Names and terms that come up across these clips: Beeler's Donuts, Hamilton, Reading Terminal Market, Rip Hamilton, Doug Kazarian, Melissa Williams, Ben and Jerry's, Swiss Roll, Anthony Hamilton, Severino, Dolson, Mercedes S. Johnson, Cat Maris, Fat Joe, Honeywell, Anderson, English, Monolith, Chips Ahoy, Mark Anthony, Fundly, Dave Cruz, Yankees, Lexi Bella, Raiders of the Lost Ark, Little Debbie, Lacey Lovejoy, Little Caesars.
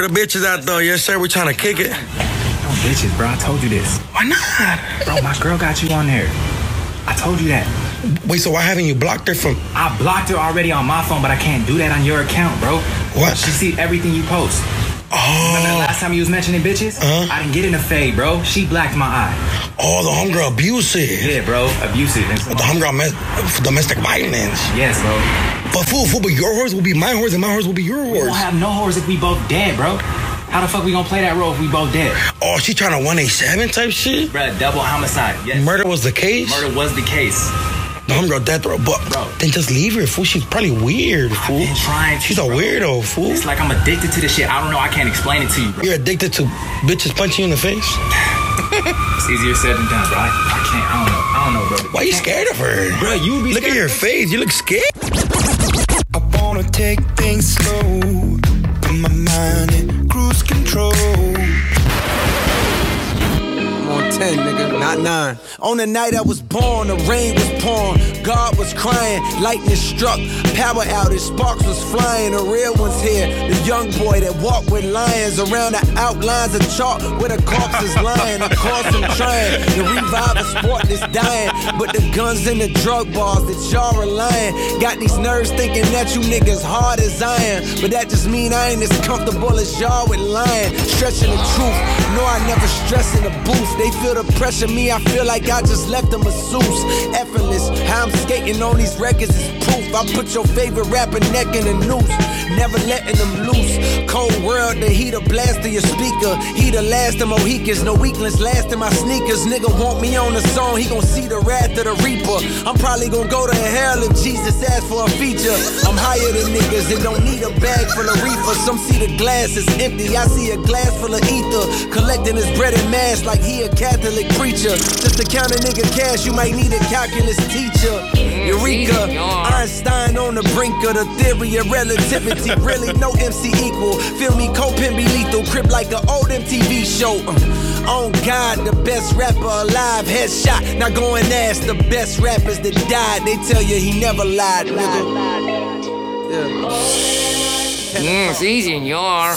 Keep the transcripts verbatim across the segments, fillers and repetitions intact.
The bitches out though, yes sir, we trying to kick it. No bitches, bro, I told you this. Why not? Bro, my girl got you on there. I told you that. Wait, so why haven't you blocked her from... I blocked her already on my phone, but I can't do that on your account, bro. What? She see everything you post. Oh. Remember the last time you was mentioning bitches? Uh-huh. I didn't get in a fade, bro. She blacked my eye. Oh, the homegirl abusive. Yeah, bro, abusive. And so the homegirl mes- domestic violence. Yes, bro. But fool, fool, but your horse will be my horse and my horse will be your horse. We don't have no horse if we both dead, bro. How the fuck we gonna play that role if we both dead? Oh, she trying to one eighty-seven type shit? Bruh, double homicide. Yes. Murder was the case? Murder was the case. The homegirl death row, but bro. Then just leave her, fool. She's probably weird, fool. I've been trying to, She's a bro. weirdo, fool. It's like I'm addicted to this shit. I don't know. I can't explain it to you, bro. You're addicted to bitches punching you in the face? It's easier said than done, bro. I, I can't. I don't know. I don't know, bro. Why you scared of her? Bro, you be Look at your face. You look scared. I wanna take things slow. Put my mind in cruise control. ten, nigga, not nine. On the night I was born, the rain was pouring, God was crying, lightning struck, power outage, sparks was flying, the real one's here, the young boy that walked with lions around the outlines of chalk where the corpse is lying. Of course I'm trying to revive a sport that's dying, but the guns and the drug bars that y'all relying got these nerves thinking that you niggas hard as iron, but that just mean I ain't as comfortable as y'all with lying. Stretching the truth, no I never stress in the booth. They feel the pressure, me, I feel like I just left a masseuse. Effortless, how I'm skating on these records is proof. I put your favorite rapper neck in the noose, never letting them loose. Cold world, the heater blast to your speaker. He the last of Mohicans, no weaklings last in my sneakers. Nigga want me on the song, he gon' see the wrath of the reaper. I'm probably gon' go to hell if Jesus asked for a feature. I'm higher than niggas and don't need a bag full of reefer. Some see the glass is empty, I see a glass full of ether. Collecting his bread and mash like he a Catholic preacher. Just to count a nigga cash, you might need a calculus teacher. Eureka, Einstein on the brink of the theory of relativity. Really, no M C equal. Feel me, Copen be lethal. Crip like an old M T V show. Uh, on God, the best rapper alive. Headshot. Now go and ask the best rappers that died. They tell you he never lied, nigga. Yeah, yeah it's easy in your.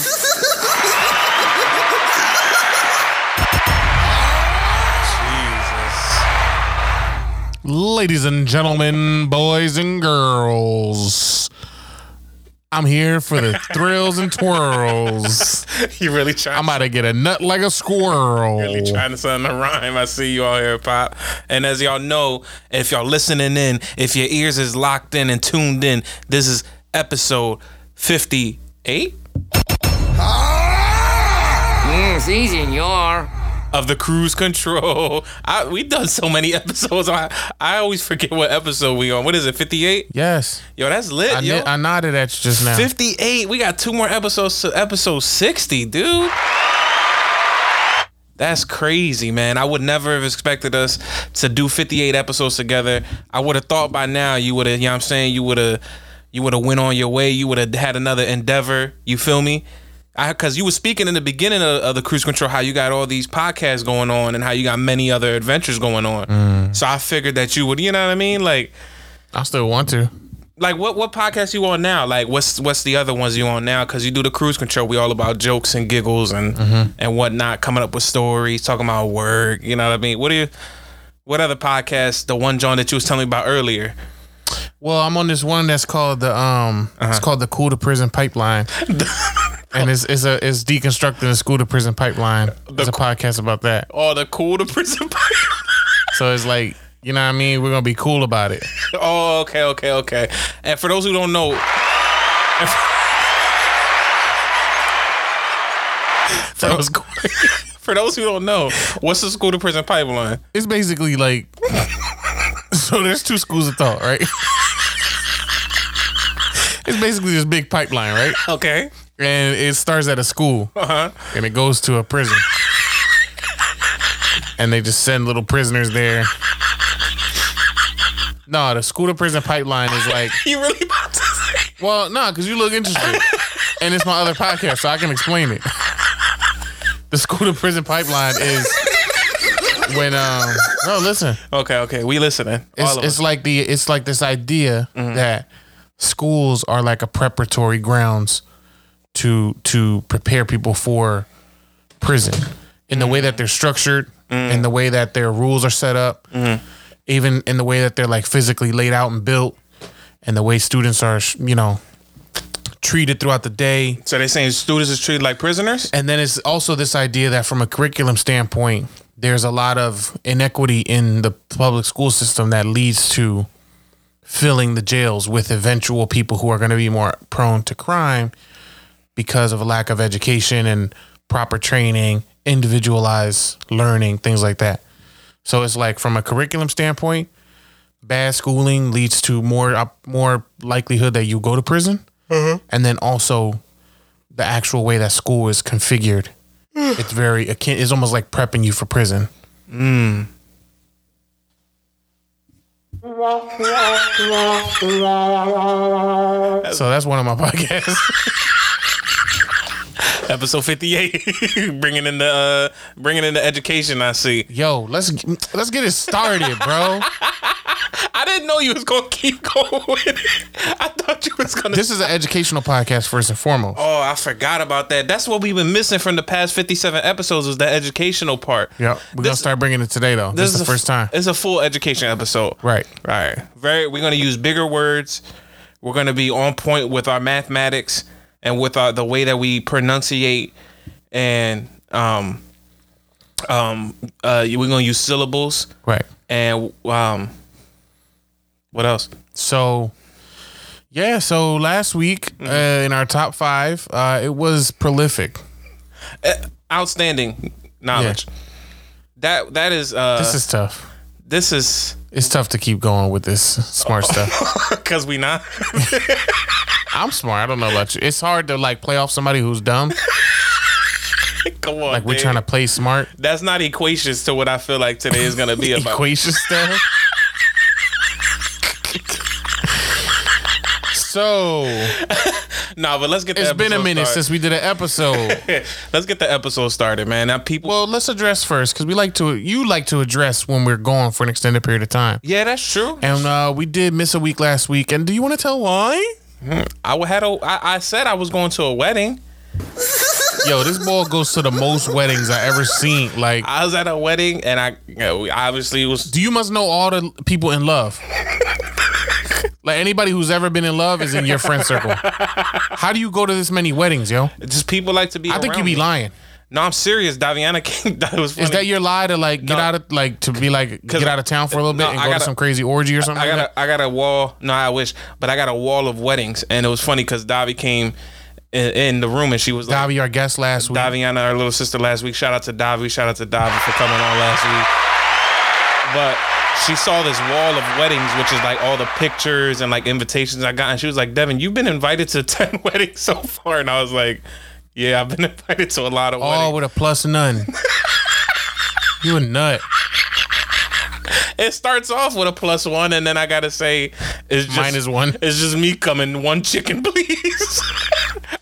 Ladies and gentlemen, boys and girls, I'm here for the thrills and twirls. You really trying? I'm about to get a nut like a squirrel. Really trying to sound a rhyme. I see you all here, Pop. And as y'all know, if y'all listening in, if your ears is locked in and tuned in, this is episode fifty-eight. Ah! Mm, it's easy in your... Of the Cruise Control. I, we done so many episodes. I, I always forget what episode we on. What is it, fifty-eight? Yes. Yo, that's lit, I yo. N- I nodded at you just now. fifty-eight. We got two more episodes to episode sixty, dude. That's crazy, man. I would never have expected us to do fifty-eight episodes together. I would have thought by now you would have, you know what I'm saying, you would have you would have went on your way. You would have had another endeavor. You feel me? Because you were speaking in the beginning of, of the Cruise Control how you got all these podcasts going on and how you got many other adventures going on. Mm. So I figured that you would, you know what I mean? Like, I still want to. Like, what what podcast you on now? Like, what's what's the other ones you on now? Because you do the Cruise Control. We all about jokes and giggles and mm-hmm. and whatnot, coming up with stories, talking about work. You know what I mean? What do you? What other podcast? The one John that you was telling me about earlier. Well, I'm on this one that's called the um, uh-huh. it's called the Cool to Prison Pipeline. And it's it's a it's deconstructing the school to prison pipeline. There's a podcast about that. Oh, the cool to prison pipeline. So it's like, you know what I mean? We're gonna be cool about it. Oh, okay, okay, okay. And for those who don't know, and for, that was cool. For those who don't know, what's the school to prison pipeline? It's basically like so there's two schools of thought, right? It's basically this big pipeline, right? Okay. And it starts at a school, uh-huh. and it goes to a prison, and they just send little prisoners there. No, the school to prison pipeline is like you really about to say. Well, no, nah, because you look interested, and it's my other podcast, so I can explain it. The school to prison pipeline is when um. No, listen. Okay, okay, we listening. It's, All of it's us. like the it's like this idea mm-hmm. that schools are like a preparatory grounds to to prepare people for prison in the way that they're structured, mm. in the way that their rules are set up, mm. even in the way that they're like physically laid out and built, and the way students are, you know, treated throughout the day. So they're saying students is treated like prisoners? And then it's also this idea that from a curriculum standpoint, there's a lot of inequity in the public school system that leads to filling the jails with eventual people who are going to be more prone to crime because of a lack of education and proper training, individualized learning, things like that. So it's like from a curriculum standpoint, bad schooling leads to more uh, more likelihood that you go to prison. Mm-hmm. And then also the actual way that school is configured. It's very akin. It's almost like prepping you for prison. Mm. So that's one of my podcasts. Episode fifty-eight, bringing in the uh, bringing in the education. I see. Yo, let's let's get it started, bro. I didn't know you was gonna keep going with it. I thought you was gonna. This is an educational podcast first and foremost. Oh, I forgot about that. That's what we've been missing from the past fifty-seven episodes, was the educational part. Yeah, we're this, gonna start bringing it today though. This, this is the first time. It's a full education episode. Right, right. Very. We're gonna use bigger words. We're gonna be on point with our mathematics and with our, the way that we pronunciate, and um, um, uh, we're gonna use syllables. Right. And um. What else? So, yeah. So last week uh, in our top five, uh, it was prolific, uh, outstanding knowledge. Yeah. That that is. Uh, this is tough. This is. It's tough to keep going with this smart oh. stuff because we not. I'm smart. I don't know about you. It's hard to like play off somebody who's dumb. Come on, like we're dude. trying to play smart. That's not equations to what I feel like today is going to be about. Equations stuff. So nah, but let's get the It's been a minute started. Since we did an episode. Let's get the episode started, man. Now people Well, let's address first, because we like to you like to address when we're gone for an extended period of time. Yeah, that's true. And uh, we did miss a week last week. And do you want to tell why? I had a I, I said I was going to a wedding. Yo, this boy goes to the most weddings I ever seen. Like I was at a wedding and I you know, obviously was Do you must know all the people in love? Like anybody who's ever been in love is in your friend circle. How do you go to this many weddings, yo? Just people like to be. I think you be me. lying. No, I'm serious. Daviana came. That was funny. Is that your lie to like get no. out of like to be like get out of town for a little no, bit and I go gotta, to some crazy orgy or something? I got like a, I got a wall. No, I wish, but I got a wall of weddings, and it was funny because Davi came in, in the room and she was like, Davi, our guest last week. Daviana, our little sister last week. Shout out to Davi. Shout out to Davi for coming on last week. But she saw this wall of weddings, which is like all the pictures and like invitations I got. And she was like, Devin, you've been invited to ten weddings so far. And I was like, yeah, I've been invited to a lot of all weddings. All with a plus none. You a nut. It starts off with a plus one. And then I got to say, it's just, minus one. It's just me coming. One chicken, please.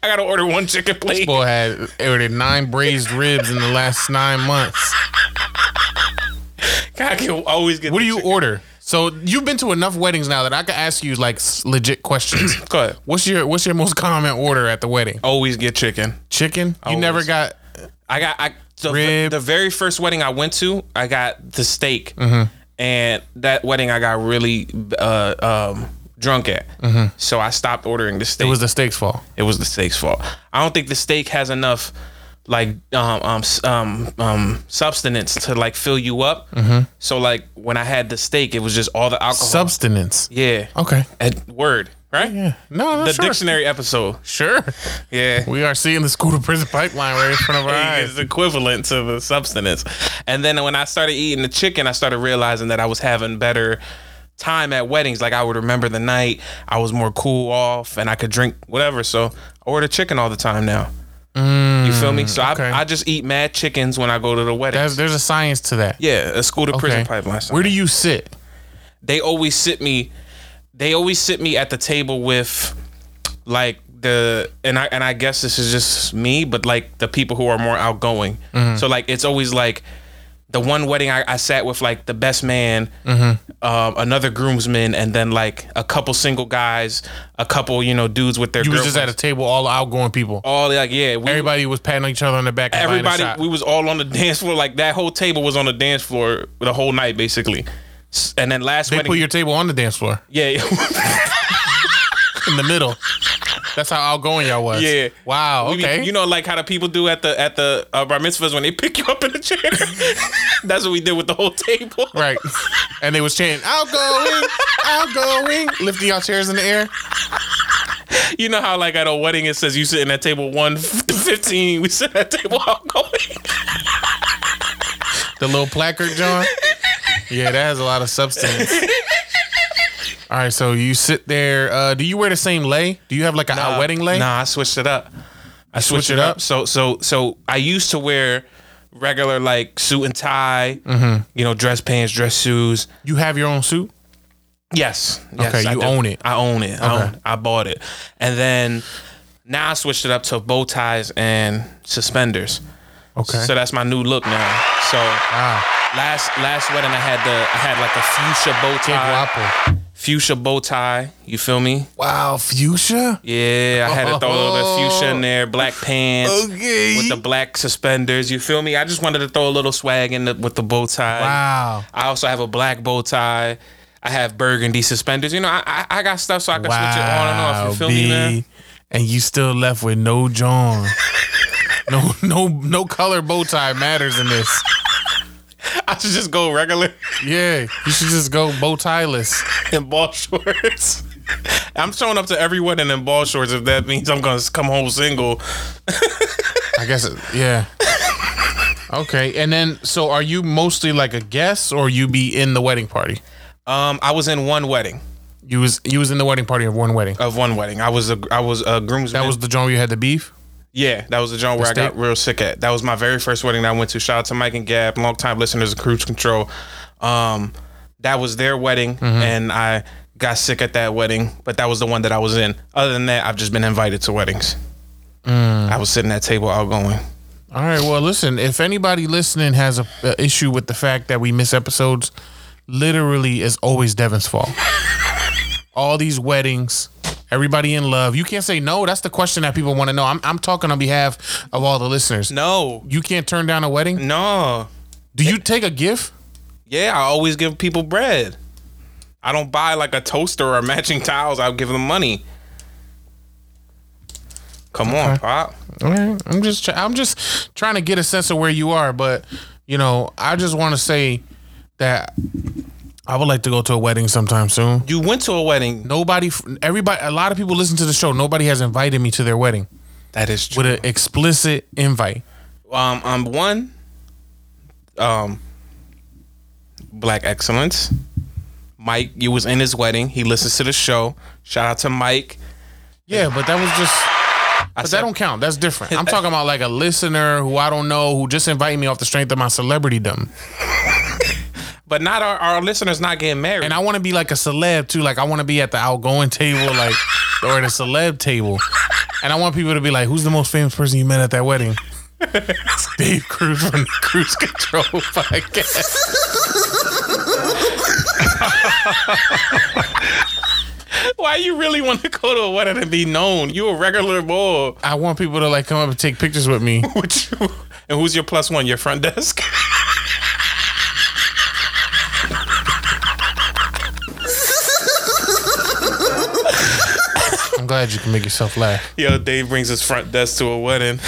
I got to order one chicken, please. This boy had ordered nine braised ribs in the last nine months. I can always get. What do you chicken. order? So you've been to enough weddings now that I can ask you like legit questions. Go ahead. What's your What's your most common order at the wedding? Always get chicken. Chicken? Always. You never got? I got. I so rib. The, the very first wedding I went to, I got the steak, mm-hmm. and that wedding I got really uh, um, drunk at. Mm-hmm. So I stopped ordering the steak. It was the steak's fault. It was the steak's fault. I don't think the steak has enough. Like um um um um substance to like fill you up. Mm-hmm. So like when I had the steak, it was just all the alcohol. Substance. Yeah. Okay. At word. Right. Yeah. No. The sure. dictionary episode. Sure. Yeah. We are seeing the school to prison pipeline right in front of our eyes. It's equivalent to the substance. And then when I started eating the chicken, I started realizing that I was having better time at weddings. Like I would remember the night. I was more cool off, and I could drink whatever. So I order chicken all the time now. Mm, you feel me? So okay. I, I just eat mad chickens when I go to the wedding. There's, there's a science to that. Yeah, a school to okay. prison pipeline. Where do you sit? They always sit me. They always sit me at the table with, like the and I and I guess this is just me, but like the people who are more outgoing. Mm-hmm. So like it's always like the one wedding I, I sat with like the best man, mm-hmm. um, another groomsman, and then like a couple single guys, a couple, you know, dudes with their girlfriends. You was just at a table, all outgoing people. All like, yeah. We, everybody was patting each other on the back. And everybody, we was all on the dance floor. Like that whole table was on the dance floor the whole night, basically. And then last they wedding. They put your table on the dance floor. Yeah. In the middle. That's how outgoing y'all was. Yeah. Wow. Okay. We, you know, like how the people do at the at the uh, bar mitzvahs when they pick you up in a chair. That's what we did with the whole table. Right. And they was chanting outgoing, outgoing, lifting y'all chairs in the air. You know how like at a wedding it says you sit in at table one fifteen. We sit at table outgoing. The little placard, John. Yeah, that has a lot of substance. All right, so you sit there. Uh, do you wear the same lei? Do you have like a nah, wedding lei? Nah, I switched it up. I switched Switch it up. up. So, so, so I used to wear regular like suit and tie. Mm-hmm. You know, dress pants, dress shoes. You have your own suit? Yes. yes okay, I you do. own it. I own it. Okay. I, own it. I bought it, and then now I switched it up to bow ties and suspenders. Okay. So that's my new look now. So wow. last last wedding I had the I had like a fuchsia bow tie. Qué guapo. Fuchsia bow tie, you feel me? Wow, fuchsia? Yeah, I had to throw a little bit of fuchsia in there, black pants, okay. With the black suspenders, you feel me? I just wanted to throw a little swag in the, with the bow tie. Wow. I also have a black bow tie. I have burgundy suspenders. You know, I I, I got stuff so I can wow, switch it on and off, you feel B. me, man? And you still left with no John. no, no, no color bow tie matters in this. I should just go regular. Yeah, you should just go bow tie-less. In ball shorts. I'm showing up to everyone in ball shorts if that means I'm going to come home single. I guess, it, yeah. Okay, and then, so are you mostly like a guest or you be in the wedding party? Um, I was in one wedding. You was you was in the wedding party of one wedding? Of one wedding. I was a, I was a groomsman. That was the joint where you had the beef? Yeah, that was the joint where State? I got real sick at. That was my very first wedding that I went to. Shout out to Mike and Gab, longtime listeners of Cruise Control. Um, that was their wedding, mm-hmm. and I got sick at that wedding, but that was the one that I was in. Other than that, I've just been invited to weddings. Mm. I was sitting at table outgoing. All right, well, listen, if anybody listening has an issue with the fact that we miss episodes, literally it's always Devin's fault. All these weddings... Everybody in love. You can't say no. That's the question that people want to know. I'm I'm talking on behalf of all the listeners. No. You can't turn down a wedding? No. Do you take a gift? Yeah, I always give people bread. I don't buy like a toaster or matching towels. I'll give them money. Come okay. on, Pop. Okay. I'm just try- I'm just trying to get a sense of where you are, but you know, I just want to say that I would like to go to a wedding sometime soon. You went to a wedding. Nobody, everybody, a lot of people listen to the show. Nobody has invited me to their wedding. That is true. With an explicit invite. Um, um one, um, Black Excellence. Mike, you was in his wedding. He listens to the show. Shout out to Mike. Yeah, but that was just... But that don't count. That's different. I'm talking about like a listener who I don't know, who just invited me off the strength of my celebritydom. But not our, our listeners not getting married. And I want to be like a celeb too. Like I want to be at the outgoing table, like or the celeb table. And I want people to be like, who's the most famous person you met at that wedding? Dave Cruz from the Cruise Control Podcast. Why you really want to go to a wedding and be known? You a regular boy. I want people to like come up and take pictures with me. With you. And who's your plus one? Your front desk? I'm glad you can make yourself laugh. Yo, Dave brings his front desk to a wedding.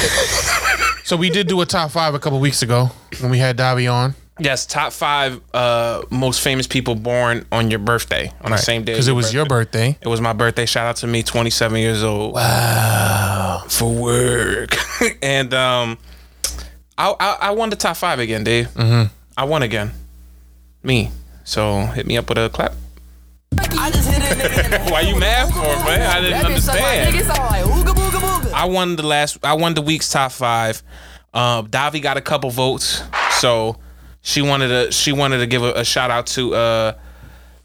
So we did do a top five a couple weeks ago when we had Davi on. Yes, top five uh, most famous people born on your birthday. On right. the same day. Because it was birthday. Your birthday. It was my birthday. Shout out to me, twenty-seven years old. Wow. For work. And um, I, I I won the top five again, Dave. Mm-hmm. I won again. Me. So hit me up with a clap. I just hit it. Why you mad for, man? I didn't understand. I won the last I won the week's top five. Um, Davi got a couple votes. So She wanted to. She wanted to give a, a shout out to uh,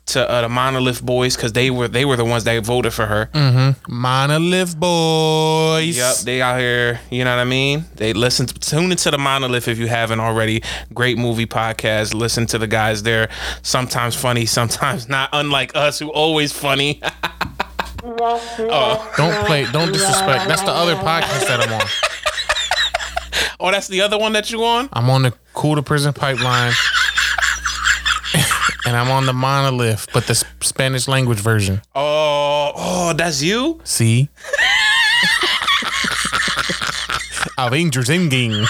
to uh, the Monolith Boys, because they were they were the ones that voted for her. Mm-hmm. Monolith Boys. Yep, they out here. You know what I mean? They listen. To, tune into the Monolith if you haven't already. Great movie podcast. Listen to the guys there. Sometimes funny, sometimes not. Unlike us, who always funny. Oh, don't play. Don't disrespect. That's the other podcast that I'm on. Oh, that's the other one that you on? I'm on the Cool to Prison Pipeline. And I'm on the Monolith, but the Spanish language version. Oh, oh, that's you? See? Avengers Endgame.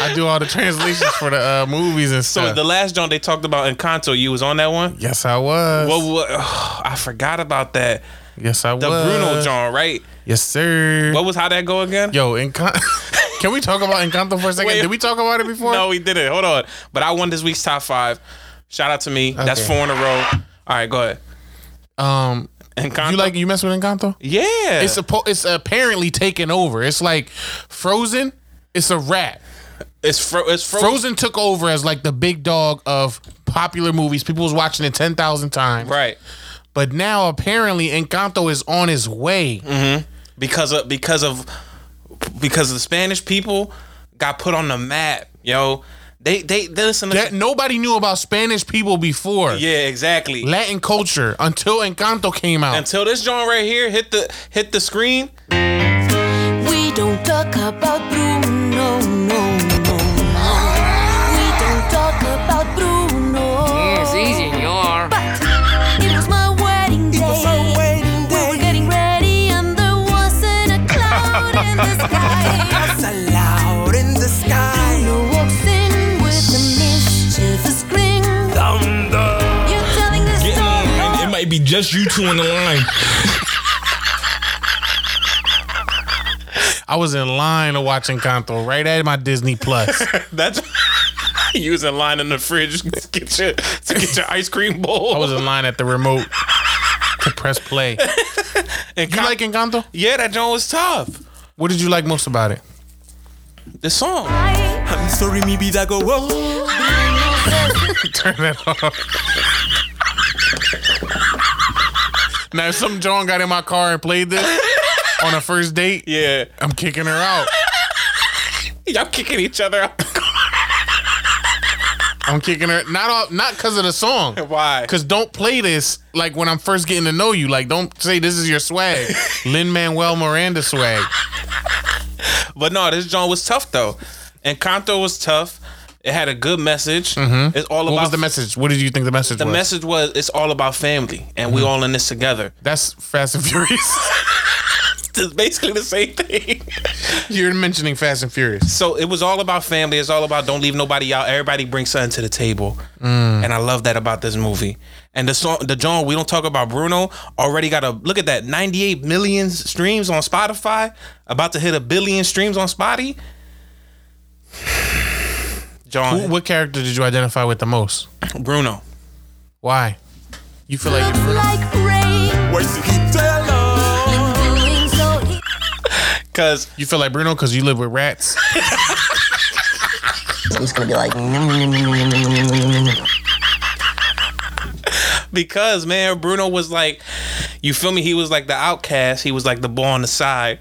I do all the translations for the uh, movies and stuff. So the last joint they talked about, Encanto, you was on that one? Yes, I was. What? what oh, I forgot about that. Yes, I was. The Bruno joint, right? Yes, sir. What was how that go again? Yo, Encanto. Can we talk about Encanto for a second? Wait, did we talk about it before? No, we didn't. Hold on. But I won this week's top five. Shout out to me. Okay. That's four in a row. All right, go ahead. Um, Encanto. You like you mess with Encanto? Yeah. It's a, it's apparently taken over. It's like Frozen. It's a wrap. It's fro- it's frozen. Frozen took over as like the big dog of popular movies. People was watching it ten thousand times. Right. But now apparently Encanto is on his way. Mm-hmm. Because of because of because the Spanish people got put on the map, yo. They they, they listen to that. Nobody knew about Spanish people before. Yeah, exactly. Latin culture until Encanto came out. Until this joint right here hit the hit the screen. We don't talk about Bruno, no, no, no. We don't talk about Bruno. Yeah, it's easy, y'all. But it was my wedding day. It was my wedding day. We were getting ready, and there wasn't a cloud in the sky. That's a cloud in the sky. Bruno walks in with a mischievous grin. Thunder. You're telling this Get story. On. It might be just you two on the line. I was in line to watch Encanto right at my Disney Plus. That's you was in line in the fridge to get your to get your ice cream bowl. I was in line at the remote to press play. Encanto. You like Encanto? Yeah, that joint was tough. What did you like most about it? The song. I'm sorry, mi vida go wrong. Turn that off. Now, if some John got in my car and played this. On a first date, yeah, I'm kicking her out. Y'all kicking each other out. I'm kicking her not off, not because of the song. Why? Because don't play this like when I'm first getting to know you. Like, don't say this is your swag, Lin-Manuel Miranda swag. But no, this joint was tough though. Encanto was tough. It had a good message. Mm-hmm. It's all what about. What was the message? What did you think the message the was? The message was it's all about family and mm-hmm. we all in this together. That's Fast and Furious. It's basically the same thing. You're mentioning Fast and Furious. So it was all about family. It's all about don't leave nobody out. Everybody brings something to the table. Mm. And I love that about this movie. And the song, the John, we don't talk about Bruno. Already got a look at that, ninety-eight million streams on Spotify. About to hit a billion streams on Spotty. John, who, what character did you identify with the most? Bruno. Why? You feel like you're Bruno? Like rain. Cause you feel like Bruno because you live with rats. He's gonna be like because man, Bruno was like, you feel me? He was like the outcast. He was like the boy on the side,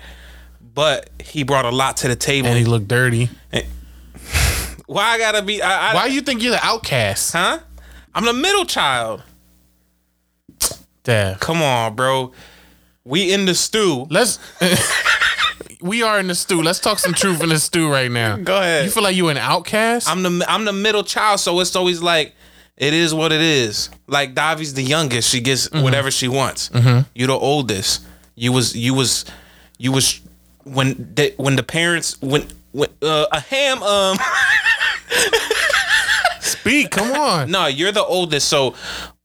but he brought a lot to the table. And he looked dirty. And why I gotta be? I, I, why you think you're the outcast? Huh? I'm the middle child. Damn. Come on, bro. We in the stew. Let's. We are in the stew. Let's talk some truth in the stew right now. Go ahead. You feel like you an outcast? I'm the I'm the middle child, so it's always like it is what it is. Like Davi's the youngest, she gets mm-hmm. whatever she wants. Mm-hmm. You're the oldest. You was you was you was when the, when the parents when when uh, a ham um. Speak, come on. No, you're the oldest, so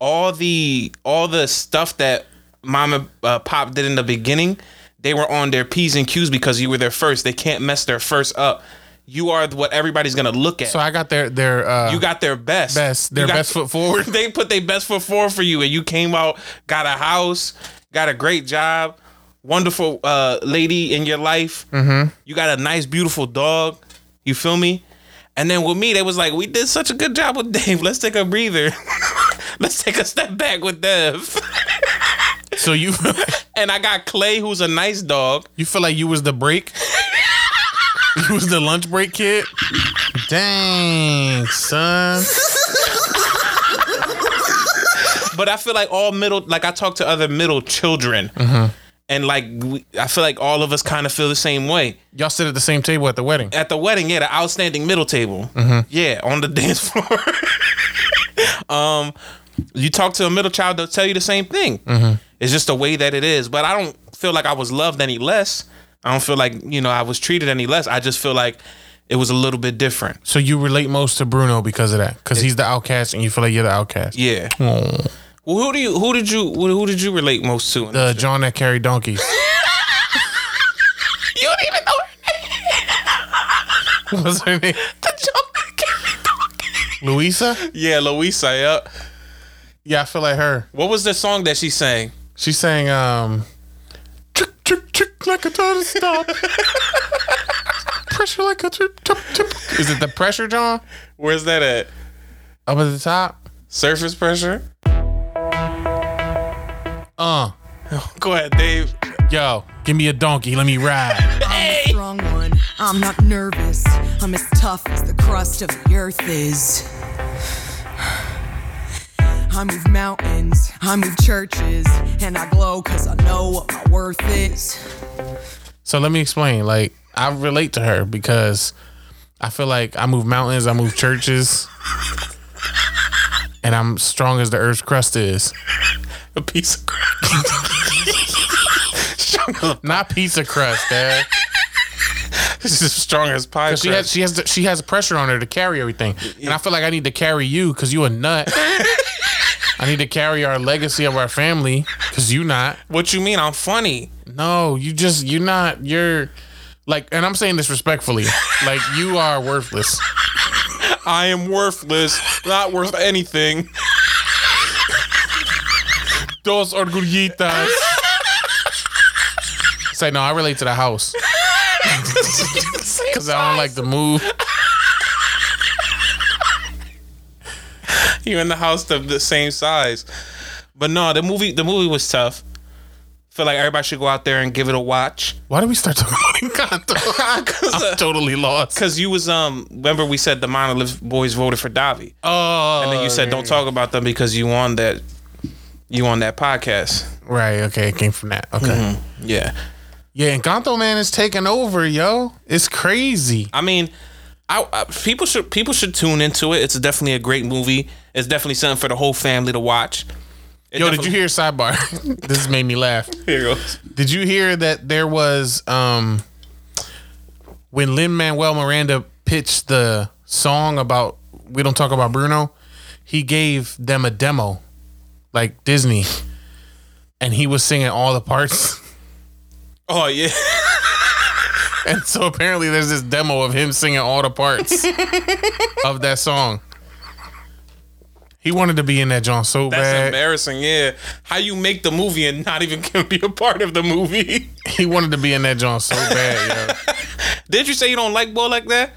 all the all the stuff that mom and uh, pop did in the beginning. They were on their P's and Q's because you were there first. They can't mess their first up. You are what everybody's going to look at. So I got their... their uh, you got their best. Best. Their best foot forward. They put their best foot forward for you. And you came out, got a house, got a great job, wonderful uh, lady in your life. Mm-hmm. You got a nice, beautiful dog. You feel me? And then with me, they was like, we did such a good job with Dave. Let's take a breather. Let's take a step back with Dev. So you... And I got Clay, who's a nice dog. You feel like you was the break? You was the lunch break kid? Dang, son. But I feel like all middle... Like, I talk to other middle children. Mm-hmm. And, like, we, I feel like all of us kind of feel the same way. Y'all sit at the same table at the wedding. At the wedding, yeah. The outstanding middle table. Mm-hmm. Yeah, on the dance floor. um, you talk to a middle child, they'll tell you the same thing. Mm-hmm. It's just the way that it is. But I don't feel like I was loved any less. I don't feel like, you know, I was treated any less. I just feel like it was a little bit different. So you relate most to Bruno because of that? Because he's the outcast and you feel like you're the outcast? Yeah. Oh. Well, who do you who did you who did you relate most to? The John that carried donkeys. You don't even know her name. What's her name? The John that carried donkeys. Louisa? Yeah, Louisa. Yep. Yeah, I feel like her. What was the song that she sang? She sang um, "Chick Chick Chick Like a Ton Stop." Pressure like a trip trip trip. Is it the pressure, John? Where's that at? Up at the top. Surface pressure. Uh, go ahead, Dave. Yo, give me a donkey, let me ride. Hey. I'm a strong one. I'm not nervous. I'm as tough as the crust of the earth is. I move mountains, I move churches, and I glow because I know what my worth is. So let me explain. Like, I relate to her because I feel like I move mountains, I move churches, and I'm strong as the earth's crust is. A piece of crust. Not piece of crust, Dad. This is strong as pie crust. She has, she has the, she has pressure on her to carry everything. And I feel like I need to carry you because you a nut. I need to carry our legacy of our family because you not. What you mean? I'm funny. No, you just, you're not, you're like, and I'm saying this respectfully, like you are worthless. I am worthless. Not worth anything. Dos orgullitas. It's like, no, I relate to the house. Because I don't like the move. You're in the house the, the same size. But no, the movie the movie was tough. Feel like everybody should go out there and give it a watch. Why did we start talking about Encanto? I'm uh, totally lost. Because you was um. Remember we said the Monolith boys voted for Davi. Oh. And then you said man. Don't talk about them because you won that. You on that podcast. Right, okay, it came from that. Okay. Mm-hmm. Yeah. Yeah, Encanto, man, is taking over, yo. It's crazy. I mean, I, I people should people should tune into it. It's definitely a great movie. It's definitely something for the whole family to watch. It yo, did you hear sidebar? This made me laugh. Here goes. Did you hear that there was um when Lin-Manuel Miranda pitched the song about We Don't Talk About Bruno, he gave them a demo. Like Disney, and he was singing all the parts. Oh yeah. And so apparently there's this demo of him singing all the parts of that song. He wanted to be in that John so That's bad. That's embarrassing. Yeah. How you make the movie and not even can be a part of the movie? He wanted to be in that John so bad. Yo. Did you say you don't like Bo like that?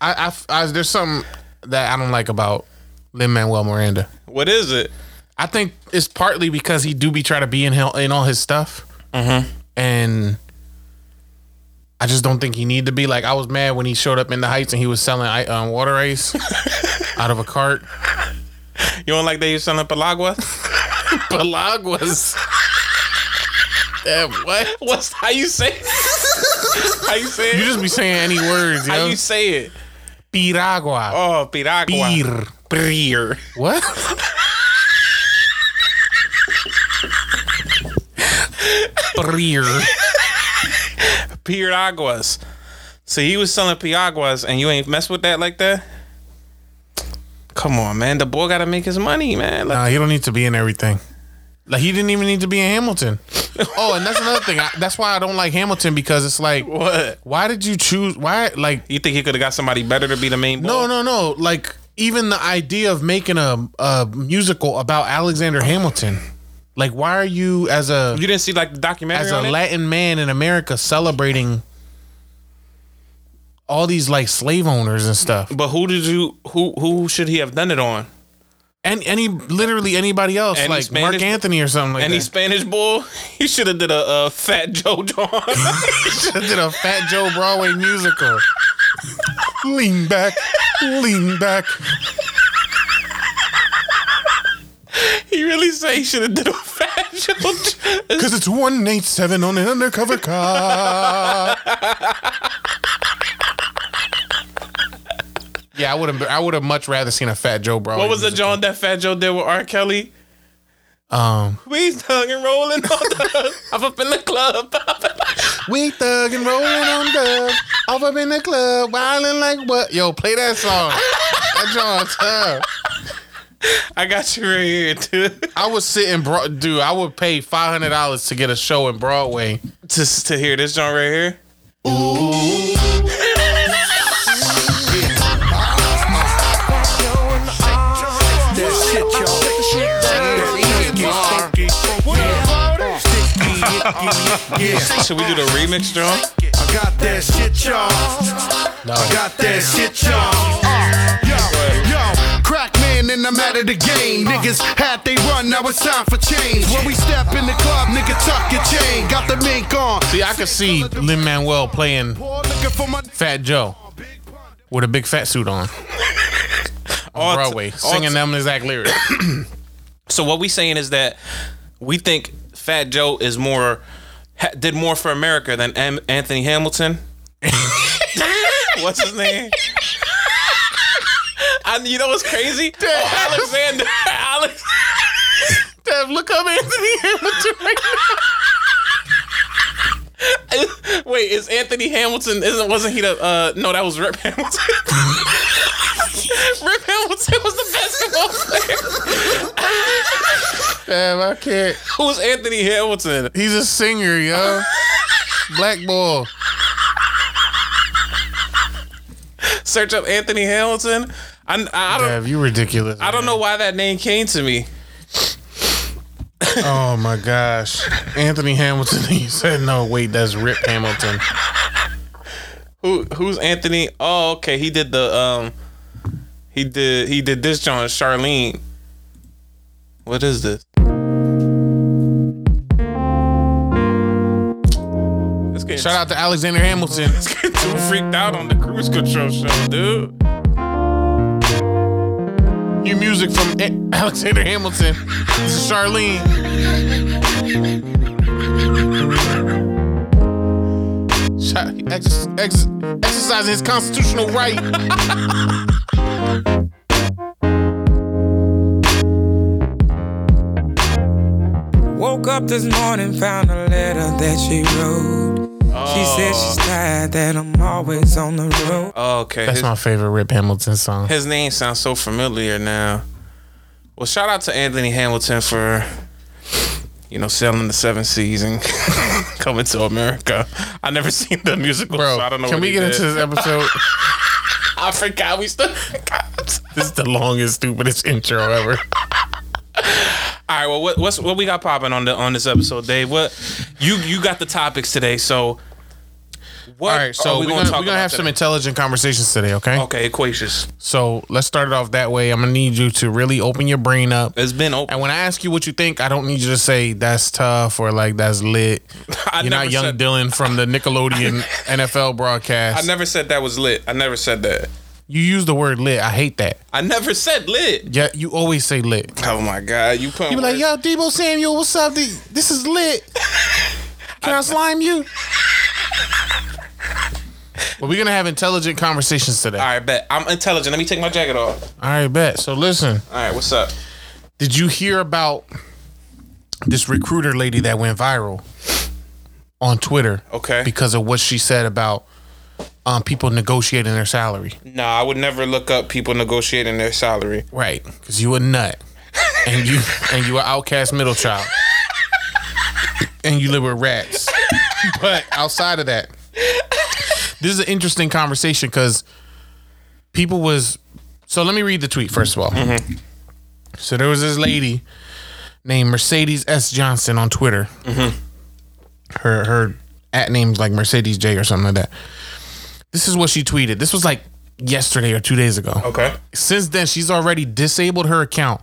I, I, I there's something that I don't like about Lin-Manuel Miranda. What is it? I think it's partly because he do be trying to be in hell, in all his stuff. Mm-hmm. And I just don't think he need to be. Like, I was mad when he showed up in the Heights and he was selling um, water ice out of a cart. You don't like that you're selling Pelagua? Pelaguas? Damn, what? What's, how you say it? How you say it? You just be saying any words, yo. How you say it? Piragua. Oh, piragua. Beer. Beer. What? Piraguas. So he was selling piraguas, and you ain't mess with that like that? Come on, man. The boy gotta make his money, man. Like, nah, he don't need to be in everything. Like, he didn't even need to be in Hamilton. Oh, and that's another thing. I, that's why I don't like Hamilton, because it's like, what? Why did you choose? Why? Like, you think he could have got somebody better to be the main boy? No, no, no. Like, even the idea of making a, a musical about Alexander Hamilton. Like, why are you as a... You didn't see, like, the documentary as a on it? Latin man in America celebrating all these like slave owners and stuff. But who did you who who should he have done it on? And any literally anybody else, any like Spanish, Mark Anthony or something like any that. Any Spanish bull, he should have did a uh, Fat Joe. He should have did a Fat Joe Broadway musical. Lean back, lean back. He really say he should have did a Fat Joe. Because it's one eighty-seven on an undercover car. Yeah, I would have. I would have much rather seen a Fat Joe Broadway. What was the John that Fat Joe did with R. Kelly? Um, we thug and rolling on dub, I'm up in the club. We thug and rolling on dub, I'm up in the club, wildin' like what? Yo, play that song. That John's up. I got you right here, dude. I was sitting, bro- dude. I would pay five hundred dollars to get a show in Broadway just to hear this John right here. Ooh. Yeah. Should we do the remix, John? I got that shit, y'all. No. I got that shit, y'all. Uh, yo, yo, crack man, and I'm out of the game. Niggas had they run, now it's time for change. When we step in the club, nigga, tuck your chain. Got the mink on. See, I could see Lin-Manuel playing Fat Joe with a big fat suit on. On Broadway, t- singing t- them exact lyrics. So what we saying is that we think Fat Joe is more ha, did more for America than M- Anthony Hamilton. What's his name? I, you know what's crazy? Oh, Alexander, Alex. Dev, look up Anthony Hamilton right now. Wait, is Anthony Hamilton? Isn't wasn't he the? Uh, no, that was Rip Hamilton. Rip Hamilton was the basketball player. Damn, I can't. Who's Anthony Hamilton? He's a singer, yo. Black boy. Search up Anthony Hamilton. I, I don't. Damn, you ridiculous. I man. don't know why that name came to me. Oh my gosh, Anthony Hamilton. You said no. Wait, that's Rip Hamilton. Who? Who's Anthony? Oh, okay. He did the um. He did he did this John Charlene. What is this? Shout out to Alexander Hamilton. Let's get too freaked out on the cruise control show, dude. New music from A- Alexander Hamilton. This is Charlene. Ex- ex- exercising his constitutional right. Woke up this morning, found a letter that she wrote. Oh. She said she's tired that I'm always on the road. Oh, okay. That's his, my favorite Rip Hamilton song. His name sounds so familiar now. Well, shout out to Anthony Hamilton for, you know, selling the seven seas and coming to America. I never seen the musical, bro, so I don't know. Can what we get did. into this episode? I forgot we still. This is the longest, stupidest intro ever. All right, well, what, what's what we got popping on the on this episode, Dave? What you you got the topics today? So, what all right, so we we're gonna, gonna, talk we're gonna about have today? Some intelligent conversations today, okay? Okay, equacious. So let's start it off that way. I'm gonna need you to really open your brain up. It's been open. And when I ask you what you think, I don't need you to say that's tough or like that's lit. I You're not young said- Dylan from the Nickelodeon N F L broadcast. I never said that was lit. I never said that. You use the word lit. I hate that. I never said lit. Yeah, you always say lit. Oh my god, you put. You be like, yo, Debo Samuel, what's up? This is lit. Can I, I slime you? Well, we're gonna have intelligent conversations today. All right, bet. I'm intelligent. Let me take my jacket off. All right, bet. So listen. All right, what's up? Did you hear about this recruiter lady that went viral on Twitter? Okay. Because of what she said about. Um, people negotiating their salary. No, nah, I would never look up people negotiating their salary. Right, because you a nut, and you and you an outcast middle child, and you live with rats. But outside of that, this is an interesting conversation because people was. So let me read the tweet first of all. Mm-hmm. So there was this lady named Mercedes S. Johnson on Twitter. Mm-hmm. Her her at name's like Mercedes J or something like that. This is what she tweeted. This was like yesterday or two days ago. Okay. Since then, she's already disabled her account.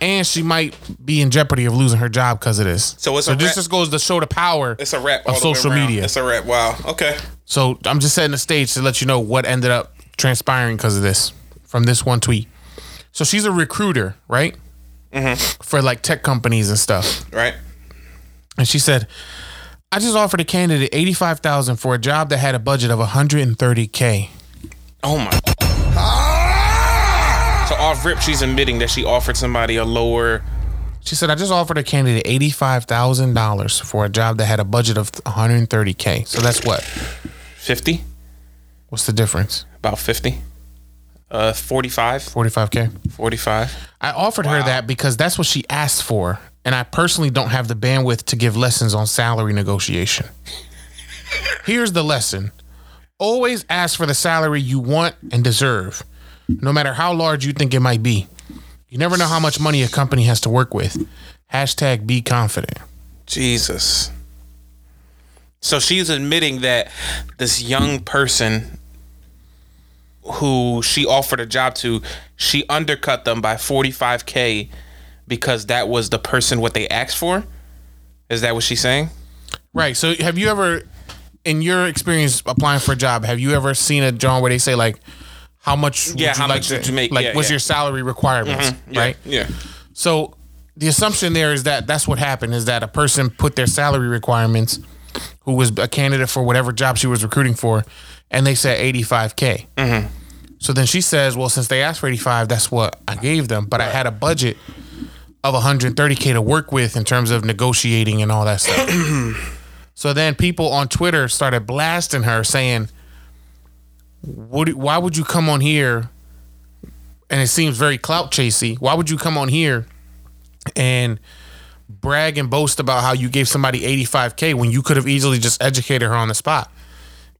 And she might be in jeopardy of losing her job because of this. So, it's so a this rap. just goes to show the power it's a rap of social media. It's a wrap. Wow. Okay. So I'm just setting the stage to let you know what ended up transpiring because of this from this one tweet. So she's a recruiter, right? Mm-hmm. For like tech companies and stuff. Right. And she said, I just offered a candidate eighty-five thousand dollars for a job that had a budget of one hundred thirty thousand dollars. Oh my. Ah! So off rip, she's admitting that she offered somebody a lower. She said, I just offered a candidate eighty-five thousand dollars for a job that had a budget of one hundred thirty thousand dollars. So that's what? fifty? What's the difference? About fifty. Uh, forty-five. forty-five thousand. forty-five. I offered wow. her that because that's what she asked for. And I personally don't have the bandwidth to give lessons on salary negotiation. Here's the lesson. Always ask for the salary you want and deserve, no matter how large you think it might be. You never know how much money a company has to work with. Hashtag be confident. Jesus. So she's admitting that this young person who she offered a job to, she undercut them by forty-five thousand. Because that was the person what they asked for? Is that what she's saying? Right. So have you ever, in your experience applying for a job, have you ever seen a job where they say like, how much would yeah, you how like much to, would you make? Like, yeah, what's yeah. your salary requirements? Mm-hmm. Yeah, right? Yeah. So the assumption there is that that's what happened, is that a person put their salary requirements, who was a candidate for whatever job she was recruiting for, and they said eighty-five thousand. Mm-hmm. So then she says, well, since they asked for eighty-five, that's what I gave them, but right. I had a budget of one hundred thirty thousand to work with in terms of negotiating and all that stuff. So then people on Twitter started blasting her saying, what, why would you come on here? And it seems very clout chasey. Why would you come on here and brag and boast about how you gave somebody eighty-five thousand when you could have easily just educated her on the spot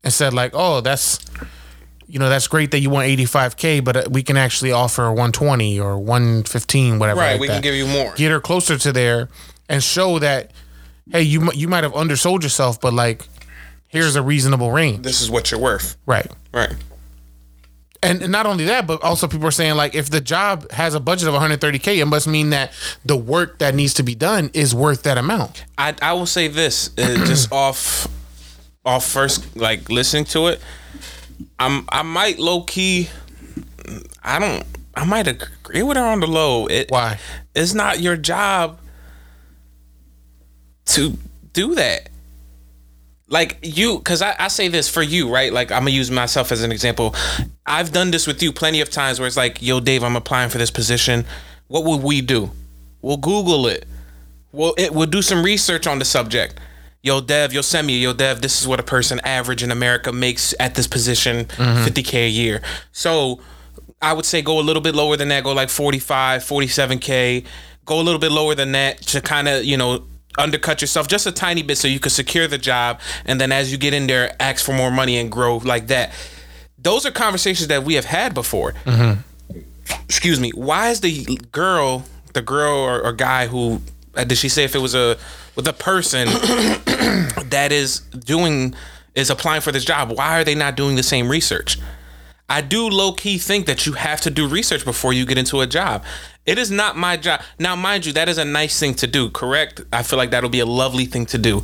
and said like, oh, that's, you know, that's great that you want eighty-five thousand, but we can actually offer one hundred twenty thousand or one hundred fifteen thousand, whatever. Right, like we that. can give you more. Get her closer to there and show that, hey, you you might have undersold yourself, but like, here's a reasonable range. This is what you're worth. Right. Right. And, and not only that, but also people are saying like, if the job has a budget of one hundred thirty thousand, it must mean that the work that needs to be done is worth that amount. I I will say this, uh, just off off first like listening to it. I'm, I might low key I don't I might agree with her on the low. It, Why? It's not your job to do that. Like you, cause I, I say this for you, right? Like I'm gonna use myself as an example. I've done this with you plenty of times where it's like, yo Dave, I'm applying for this position. What would we do? We'll Google it. We'll, it, we'll do some research on the subject. Yo, Dev, yo, send me, yo, Dev, this is what a person average in America makes at this position, mm-hmm. fifty thousand a year. So I would say go a little bit lower than that, go like forty-five, forty-seven thousand, go a little bit lower than that to kind of, you know, undercut yourself just a tiny bit so you can secure the job. And then as you get in there, ask for more money and grow like that. Those are conversations that we have had before. Mm-hmm. Excuse me. Why is the girl, the girl or, or guy who, did she say if it was a, the person that is doing is applying for this job, why are they not doing the same research? I do low key think that you have to do research before you get into a job. It is not my job. Now, mind you, that is a nice thing to do, correct? I feel like that'll be a lovely thing to do.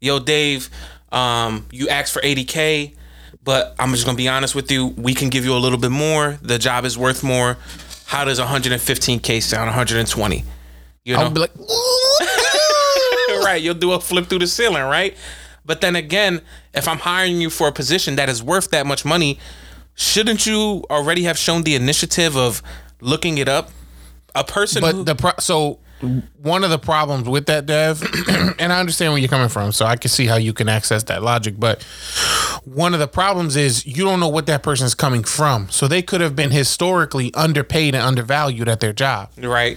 Yo, Dave, um, you asked for eighty thousand, but I'm just gonna be honest with you. We can give you a little bit more. The job is worth more. How does one hundred fifteen thousand sound? one hundred twenty thousand. You know? I'll be like, right, you'll do a flip through the ceiling, right? But then again, if I'm hiring you for a position that is worth that much money, shouldn't you already have shown the initiative of looking it up? A person, but who- the pro- so one of the problems with that, Dev, and I understand where you're coming from, so I can see how you can access that logic. But one of the problems is you don't know what that person is coming from, so they could have been historically underpaid and undervalued at their job, right?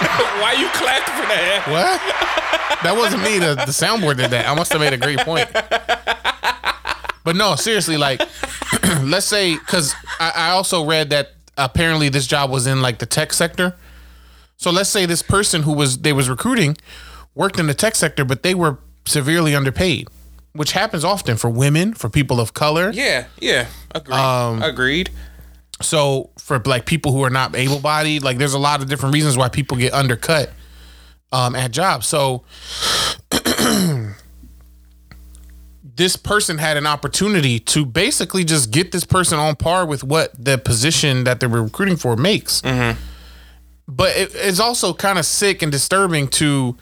Why you clapping for that? What? That wasn't me. The, the soundboard did that. I must have made a great point. But no, seriously, like, let's say, because I, I also read that apparently this job was in like the tech sector. So let's say this person who was they was recruiting worked in the tech sector, but they were severely underpaid. which happens often for women, for people of color. Yeah, yeah, agreed. Um, agreed. So for like people who are not able-bodied, like there's a lot of different reasons why people get undercut um, at jobs. So this person had an opportunity to basically just get this person on par with what the position that they were recruiting for makes. Mm-hmm. But it, it's also kind of sick and disturbing to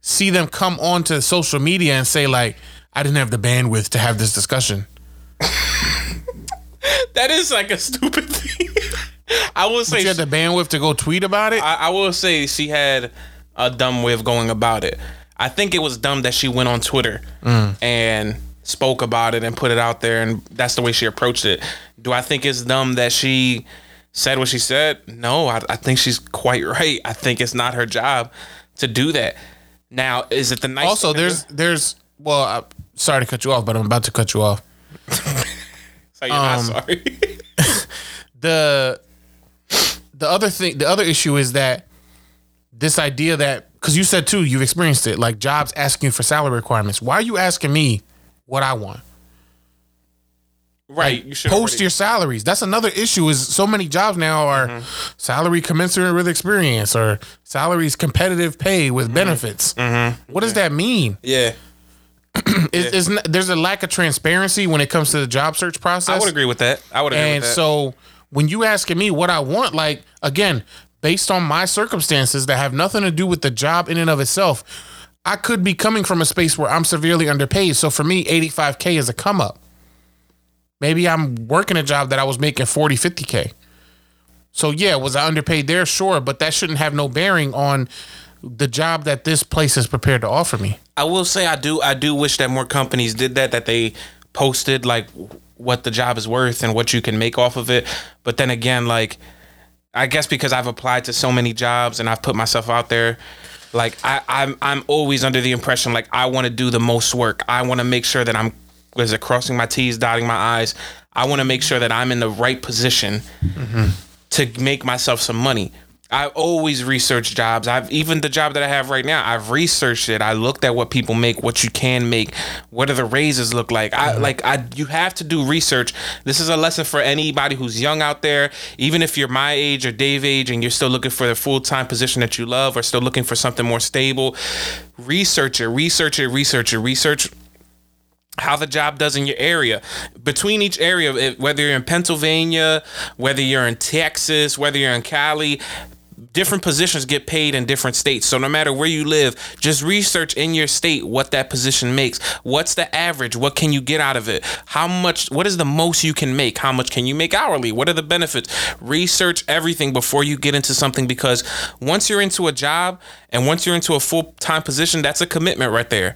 see them come onto social media and say like, I didn't have the bandwidth to have this discussion. That is like a stupid thing. I will say, but you had the bandwidth to go tweet about it. I, I will say she had a dumb way of going about it. I think it was dumb that she went on Twitter mm. and spoke about it and put it out there, and that's the way she approached it. Do I think it's dumb that she said what she said? No, I, I think she's quite right. I think it's not her job to do that. Now, is it the nice? Also, there's there's well, I, sorry to cut you off, but I'm about to cut you off. So you're um, not sorry. the the other thing, the other issue is that this idea that, because you said too, you've experienced it, like jobs asking for salary requirements. Why are you asking me what I want? Right, like, you should post already. Your salaries. That's another issue. Is so many jobs now are mm-hmm. salary commensurate with experience, or salaries competitive pay with mm-hmm. benefits. Mm-hmm. What does yeah. that mean? Yeah. It, yeah. it's not, there's a lack of transparency when it comes to the job search process. I would agree with that. I would agree and with that. And so when you asking me what I want, like, again, based on my circumstances that have nothing to do with the job in and of itself, I could be coming from a space where I'm severely underpaid. So for me, eighty-five K is a come up. Maybe I'm working a job that I was making forty, fifty K. So yeah, was I underpaid there? Sure, but that shouldn't have no bearing on the job that this place is prepared to offer me. I will say I do I do wish that more companies did that, that they posted like what the job is worth and what you can make off of it. But then again, like, I guess because I've applied to so many jobs and I've put myself out there, like I, I'm I'm always under the impression like I want to do the most work. I want to make sure that I'm is it crossing my T's, dotting my I's. I want to make sure that I'm in the right position mm-hmm. to make myself some money. I always research jobs. I've even the job that I have right now, I've researched it. I looked at what people make, what you can make, what do the raises look like. I like I you have to do research. This is a lesson for anybody who's young out there, even if you're my age or Dave age and you're still looking for the full-time position that you love or still looking for something more stable. Research it, research it, research it, research how the job does in your area. Between each area, whether you're in Pennsylvania, whether you're in Texas, whether you're in Cali, different positions get paid in different states. So no matter where you live, just research in your state what that position makes. What's the average? What can you get out of it? How much? What is the most you can make? How much can you make hourly? What are the benefits? Research everything before you get into something, because once you're into a job and once you're into a full-time position, that's a commitment right there.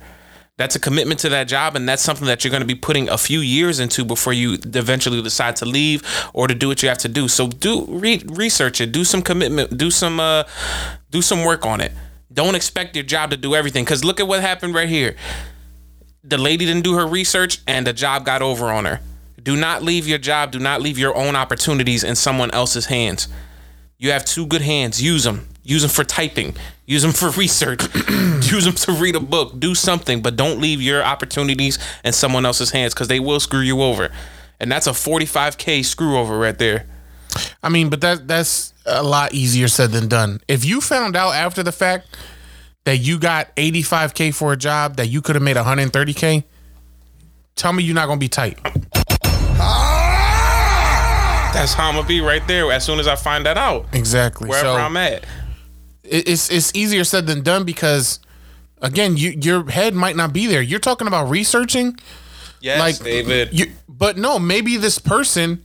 That's a commitment to that job, and that's something that you're going to be putting a few years into before you eventually decide to leave or to do what you have to do. So do re- research it, do some commitment, do some uh, do some work on it. Don't expect your job to do everything, because look at what happened right here. The lady didn't do her research, and the job got over on her. Do not leave your job. Do not leave your own opportunities in someone else's hands. You have two good hands. Use them. Use them for typing. Use them for research. Use them to read a book. Do something, but don't leave your opportunities in someone else's hands, because they will screw you over. And that's a forty-five K screw over right there. I mean, but that that's a lot easier said than done. If you found out after the fact that you got eighty-five K for a job that you could have made one hundred thirty K, tell me you're not going to be tight. That's how I'm going to be right there as soon as I find that out. Exactly. Wherever so, I'm at. It's it's easier said than done, because, again, you, your head might not be there. You're talking about researching. Yes, like, David. You, but no, maybe this person,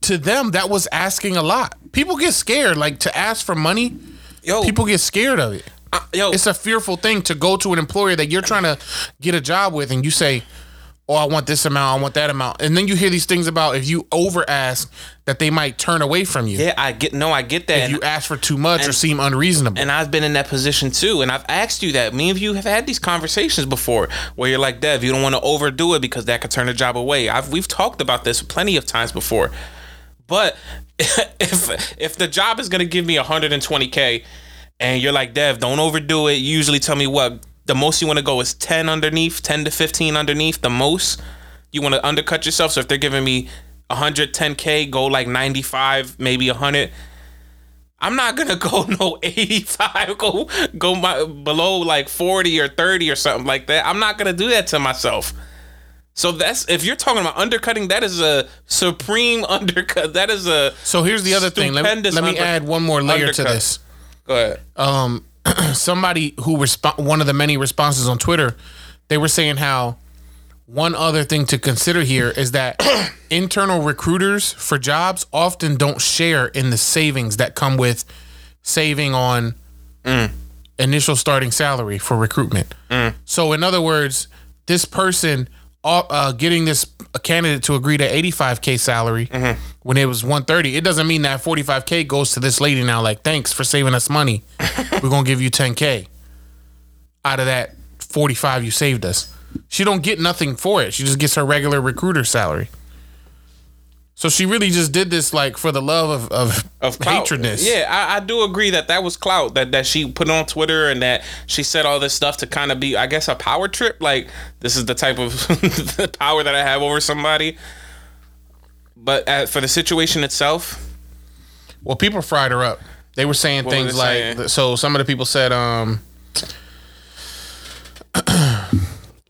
to them, that was asking a lot. People get scared. Like, to ask for money, yo, people get scared of it. Uh, yo. It's a fearful thing to go to an employer that you're trying to get a job with, and you say, oh, I want this amount, I want that amount. And then you hear these things about if you over ask that they might turn away from you. Yeah, I get no, I get that. If and you ask for too much and, or seem unreasonable. And I've been in that position too. And I've asked you that. Me and you have had these conversations before where you're like, Dev, you don't want to overdo it because that could turn the job away. I've we've talked about this plenty of times before. But if if the job is gonna give me one hundred twenty K and you're like, Dev, don't overdo it, you usually tell me what? The most you want to go is ten underneath, ten to fifteen underneath. The most you want to undercut yourself. So if they're giving me one hundred ten K, go like ninety-five, maybe one hundred. I'm not going to go no eighty-five, go go my, below like forty or thirty or something like that. I'm not going to do that to myself. So that's, if you're talking about undercutting, that is a supreme undercut. That is a So here's the other thing. Let me, let me under, add one more layer undercut. to this. Go ahead. Um, somebody who, resp- one of the many responses on Twitter, they were saying how one other thing to consider here is that internal recruiters for jobs often don't share in the savings that come with saving on mm. initial starting salary for recruitment. Mm. So in other words, this person uh, getting this candidate to agree to eighty-five K salary mm-hmm. when it was one thirty, it doesn't mean that forty-five K goes to this lady now like, thanks for saving us money. We're going to give you ten K out of that forty-five you saved us. She don't get nothing for it. She just gets her regular recruiter salary. So she really just did this like for the love of of, of patroness. Yeah, I, I do agree that that was clout that, that she put on Twitter and that she said all this stuff to kind of be, I guess, a power trip. Like, this is the type of the power that I have over somebody. But at, for the situation itself, well, people fried her up. They were saying things like, saying? so some of the people said, um.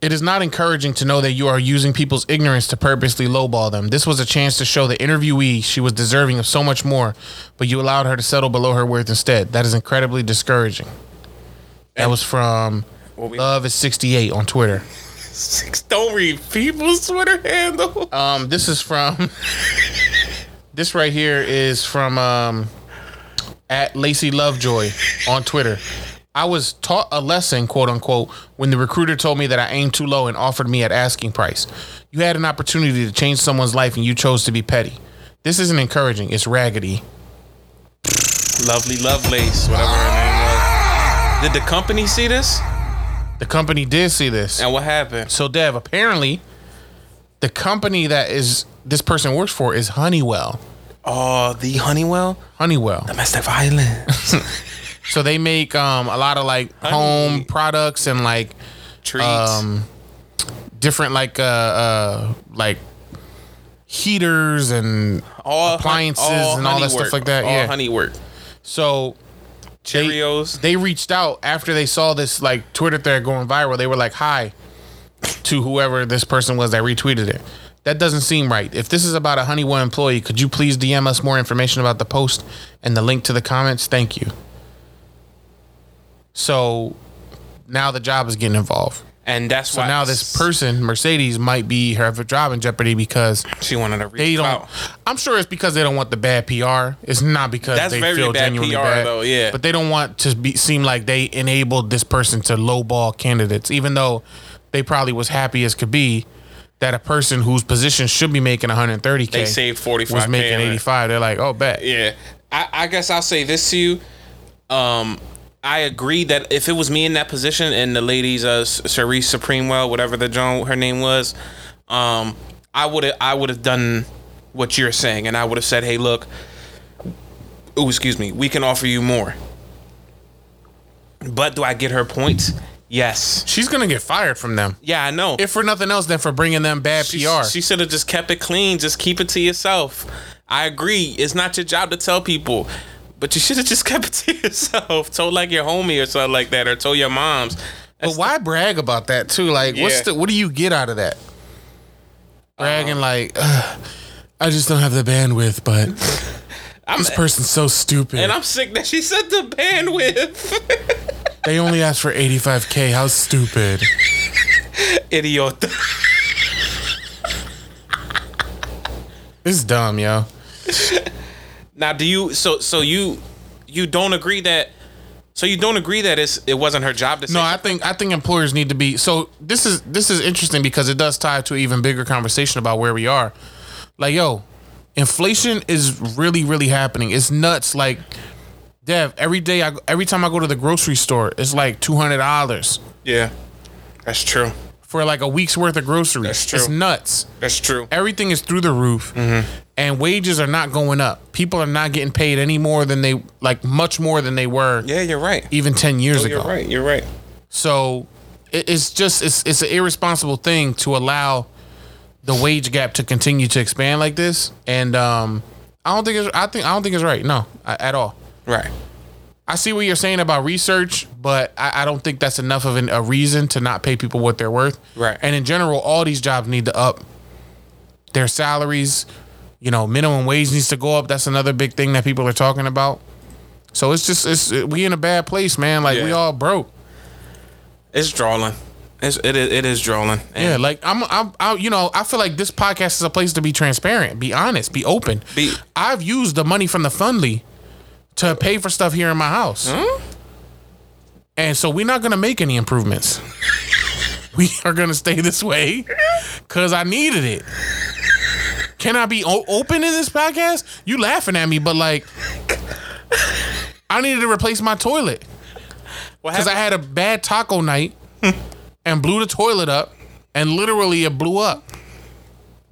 It is not encouraging to know that you are using people's ignorance to purposely lowball them. This was a chance to show the interviewee she was deserving of so much more, but you allowed her to settle below her worth instead. That is incredibly discouraging. That was from Love is sixty-eight on Twitter. Don't read people's Twitter handle. Um, this is from... this right here is from um, at Lacey Lovejoy on Twitter. I was taught a lesson, quote unquote, when the recruiter told me that I aimed too low and offered me at asking price. You had an opportunity to change someone's life and you chose to be petty. This isn't encouraging. It's raggedy. Lovely Lovelace, whatever her name was. Did the company see this? The company did see this. And what happened? So, Dev, apparently the company that is this person works for is Honeywell. Oh, the Honeywell? Honeywell. Domestic violence. So they make um, a lot of like home Honey. products and like treats, um, different like uh, uh, like heaters and all appliances hun- all and all that work. stuff like that. All yeah, honey work. So Cheerios. They, they reached out after they saw this like Twitter thread going viral. They were like, "Hi," to whoever this person was that retweeted it. That doesn't seem right. If this is about a Honeywell employee, could you please D M us more information about the post and the link to the comments? Thank you. So now the job is getting involved. And that's so why. So now this person, Mercedes, might be her job in jeopardy because she wanted to reach they don't, out. I'm sure it's because they don't want the bad P R. It's not because that's they very feel bad genuinely P R, bad. Though, yeah. But they don't want to be, seem like they enabled this person to lowball candidates, even though they probably was happy as could be that a person whose position should be making one hundred thirty K they saved forty-five K was making eighty-five. They're like, oh, bet. Yeah. I, I guess I'll say this to you. Um... I agree that if it was me in that position and the ladies, uh, Cherise Supremewell, whatever the Joan, her name was, um, I would have I would have done what you're saying, and I would have said, "Hey, look, ooh, excuse me, we can offer you more." But do I get her points? Yes. She's gonna get fired from them. Yeah, I know. If for nothing else, then for bringing them bad she, P R. She should have just kept it clean. Just keep it to yourself. I agree. It's not your job to tell people. But you should have just kept it to yourself. Told like your homie or something like that, or told your moms. That's but why the- brag about that too? Like, yeah. what's the what do you get out of that? Bragging um, like, ugh, I just don't have the bandwidth. But I'm, this person's so stupid, and I'm sick that she said the bandwidth. They only asked for eighty-five K. How stupid, idiot! It's dumb, yo. Now, do you so so you you don't agree that so you don't agree that it's it wasn't her job to say? No, I think I think employers need to be so this is this is interesting because it does tie to an even bigger conversation about where we are. Like, yo, inflation is really really happening. It's nuts. Like, Dev, every day I every time I go to the grocery store, it's like two hundred dollars. Yeah, that's true. For like a week's worth of groceries. That's true. It's nuts. That's true. Everything is through the roof. Mm-hmm. And wages are not going up. People are not getting paid any more than they, like much more than they were. Yeah, you're right. Even ten years no, ago. You're right. You're right. So it's just it's it's an irresponsible thing to allow the wage gap to continue to expand like this. And um, I don't think it's I think I don't think it's right. No, at all. Right. I see what you're saying about research, but I, I don't think that's enough of an, a reason to not pay people what they're worth. Right. And in general, all these jobs need to up their salaries. You know, minimum wage needs to go up. That's another big thing that people are talking about. So it's just it's we in a bad place, man. Like yeah. we all broke. It's drawling. It's, it is it is drawling. And yeah, like I'm, I'm, I, you know, I feel like this podcast is a place to be transparent, be honest, be open. Be- I've used the money from the Fundly to pay for stuff here in my house. Hmm? And so we're not going to make any improvements. We are going to stay this way because I needed it. Can I be o- open in this podcast? You laughing at me, but like, I needed to replace my toilet because I had a bad taco night and blew the toilet up, and literally it blew up.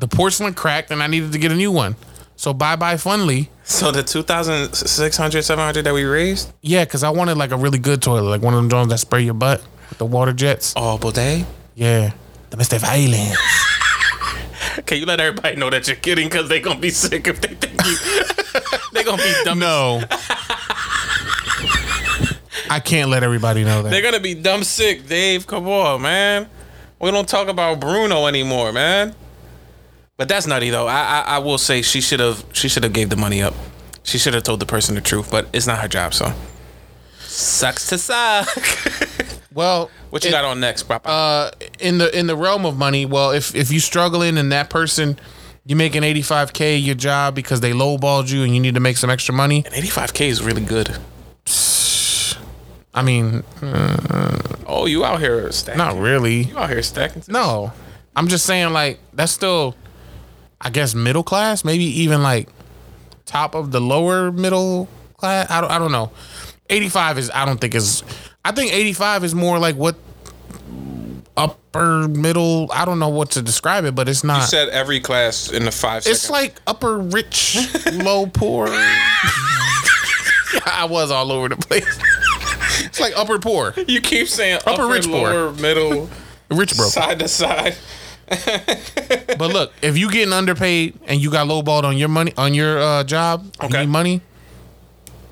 The porcelain cracked and I needed to get a new one. So bye-bye Fundly. So the two thousand six hundred, seven hundred that we raised? Yeah, because I wanted like a really good toilet, like one of them drones that spray your butt with the water jets. Oh, Baudet? Yeah. The Mister Violence. Can you let everybody know that you're kidding? Because they're going to be sick if they think you... they're going to be dumb. No. I can't let everybody know that. They're going to be dumb sick, Dave. Come on, man. We don't talk about Bruno anymore, man. But that's nutty though. I, I I will say she should have she should have gave the money up. She should have told the person the truth. But it's not her job, so sucks to suck. Well, what you it, got on next, Papa? Uh, in the in the realm of money, well, if if you struggling and that person you making eighty five k your job because they lowballed you and you need to make some extra money. And eighty five k is really good. I mean, uh, oh, you out here stacking? Not really. You out here stacking? No, I'm just saying like that's still. I guess middle class, maybe even like top of the lower middle class. I don't, I don't know. eighty-five is, I don't think is, I think eighty-five is more like what upper middle, I don't know what to describe it, but it's not. You said every class in the five seconds. It's like upper rich, low poor. I was all over the place. It's like upper poor. You keep saying upper, upper rich, lower, poor. Middle, rich, broke. Side to side. But look, if you getting underpaid and you got lowballed on your money on your uh, job, okay. You need money. You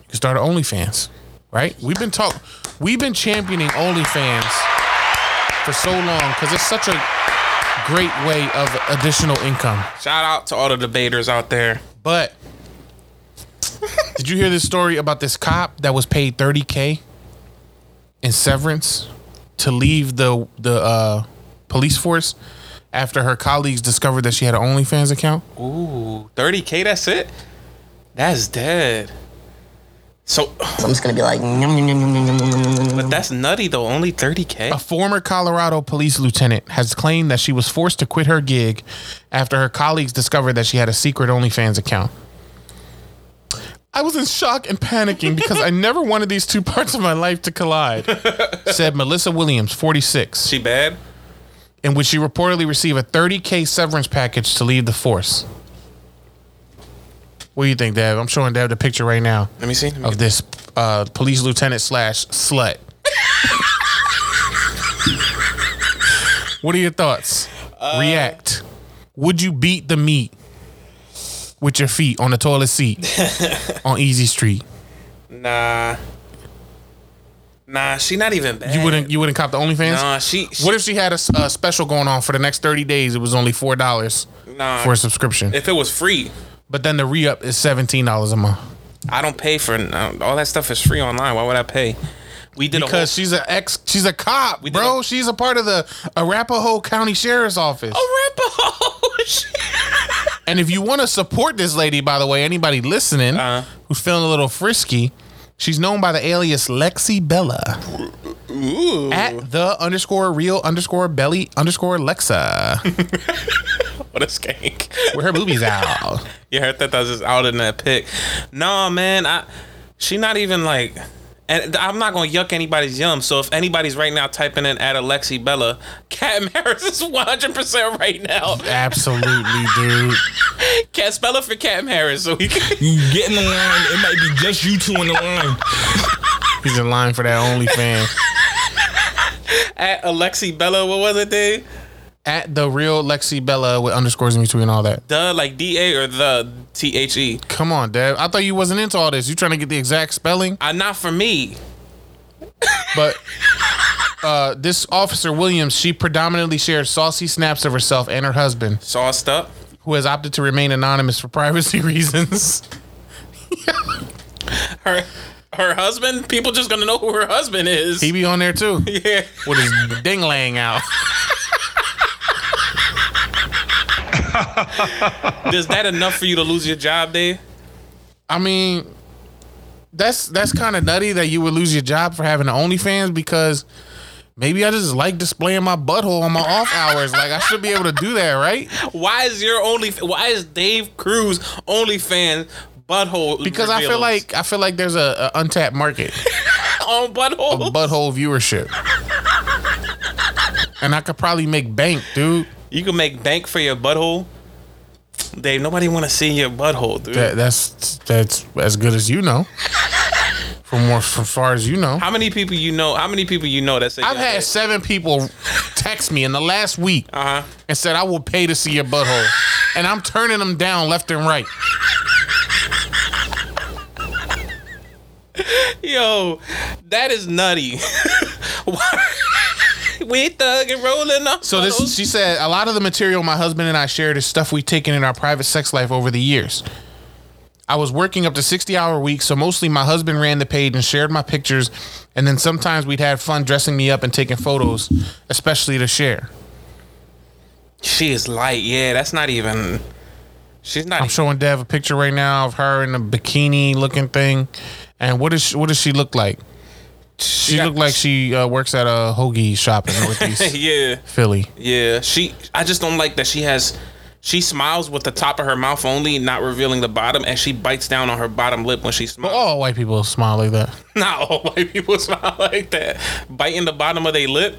can start an OnlyFans, right? We've been talk, we've been championing OnlyFans for so long because it's such a great way of additional income. Shout out to all the debaters out there. But did you hear this story about this cop that was paid thirty thousand in severance to leave the the uh, police force? After her colleagues discovered that she had an OnlyFans account. Ooh, thirty thousand, that's it? That's dead. So, so I'm just going to be like... But that's nutty, though. Only thirty thousand? A former Colorado police lieutenant has claimed that she was forced to quit her gig after her colleagues discovered that she had a secret OnlyFans account. I was in shock and panicking because I never wanted these two parts of my life to collide, said Melissa Williams, forty-six. She bad? In which she reportedly received a thirty thousand severance package to leave the force. What do you think, Dev? I'm showing Dev the picture right now. Let me see. Let me of this uh, police lieutenant slash slut. What are your thoughts? Uh, React. Would you beat the meat with your feet on the toilet seat on Easy Street? Nah. Nah, she not even bad. You wouldn't, you wouldn't cop the OnlyFans? Nah, she, she. What if she had a, a special going on for the next thirty days? It was only four dollars nah, for a subscription. If it was free, but then the re-up is seventeen dollars a month. I don't pay for no, all that stuff is free online. Why would I pay? We did because a whole, she's an ex. She's a cop, we bro. A, she's a part of the Arapahoe County Sheriff's Office. Arapahoe. And if you want to support this lady, by the way, anybody listening uh-huh. who's feeling a little frisky. She's known by the alias Lexi Bella. Ooh. At the underscore real underscore belly underscore Lexa. What a skank. Where her boobies out. Yeah, her thought that was just out in that pic. Nah, man. I, she not even like... And I'm not going to yuck anybody's yum. So if anybody's right now typing in at Lexi Bella, Cat Maris is one hundred percent right now. Absolutely, dude. Can't spell it for Cat Maris. So we can- you get in the line. It might be just you two in the line. He's in line for that OnlyFans. at Alexi Bella. What was it, Dave? At the real Lexi Bella with underscores in between and all that. Duh, like D A or the T H E. Come on, Dev. I thought you wasn't into all this. You trying to get the exact spelling? Uh, not for me. But uh, this Officer Williams, she predominantly shares saucy snaps of herself and her husband. Sauced up? Who has opted to remain anonymous for privacy reasons. her her husband? People just going to know who her husband is. He be on there, too. Yeah. With his ding-lang out. Is that enough for you to lose your job, Dave? I mean, that's that's kind of nutty that you would lose your job for having an OnlyFans, because maybe I just like displaying my butthole on my off hours. Like, I should be able to do that, right? Why is your only? Why is Dave Cruz OnlyFans butthole? Because reveals? I feel like I feel like there's a, a untapped market on butthole butthole viewership, and I could probably make bank, dude. You can make bank for your butthole, Dave. Nobody want to see your butthole, dude. That, that's that's as good as you know. From more, from far as you know. How many people you know? How many people you know that say? I've had that? seven people text me in the last week uh-huh. and said I will pay to see your butthole, and I'm turning them down left and right. Yo, that is nutty. Why? We thug and rolling up. So this, she said, a lot of the material my husband and I shared is stuff we've taken in our private sex life over the years. I was working up to sixty hour weeks, so mostly my husband ran the page and shared my pictures, and then sometimes we'd have fun dressing me up and taking photos, especially to share. She is light. Yeah, that's not even. She's not. I'm even showing Dev a picture right now of her in a bikini looking thing, and what is she, what does she look like? She, she got, looked like she uh, works at a hoagie shop in Northeast yeah. Philly. Yeah, she. I just don't like that she has. She smiles with the top of her mouth only, not revealing the bottom, and she bites down on her bottom lip when she smiles. Well, all white people smile like that. Not all white people smile like that. Biting the bottom of their lip.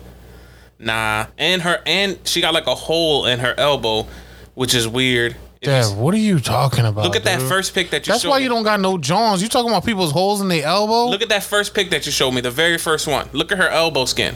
Nah, and her and she got like a hole in her elbow, which is weird. Dad, what are you talking about? Look at dude. that first pic that you That's showed me. That's why you don't got no Johns. You talking about people's holes in their elbow? Look at that first pic that you showed me, the very first one. Look at her elbow skin.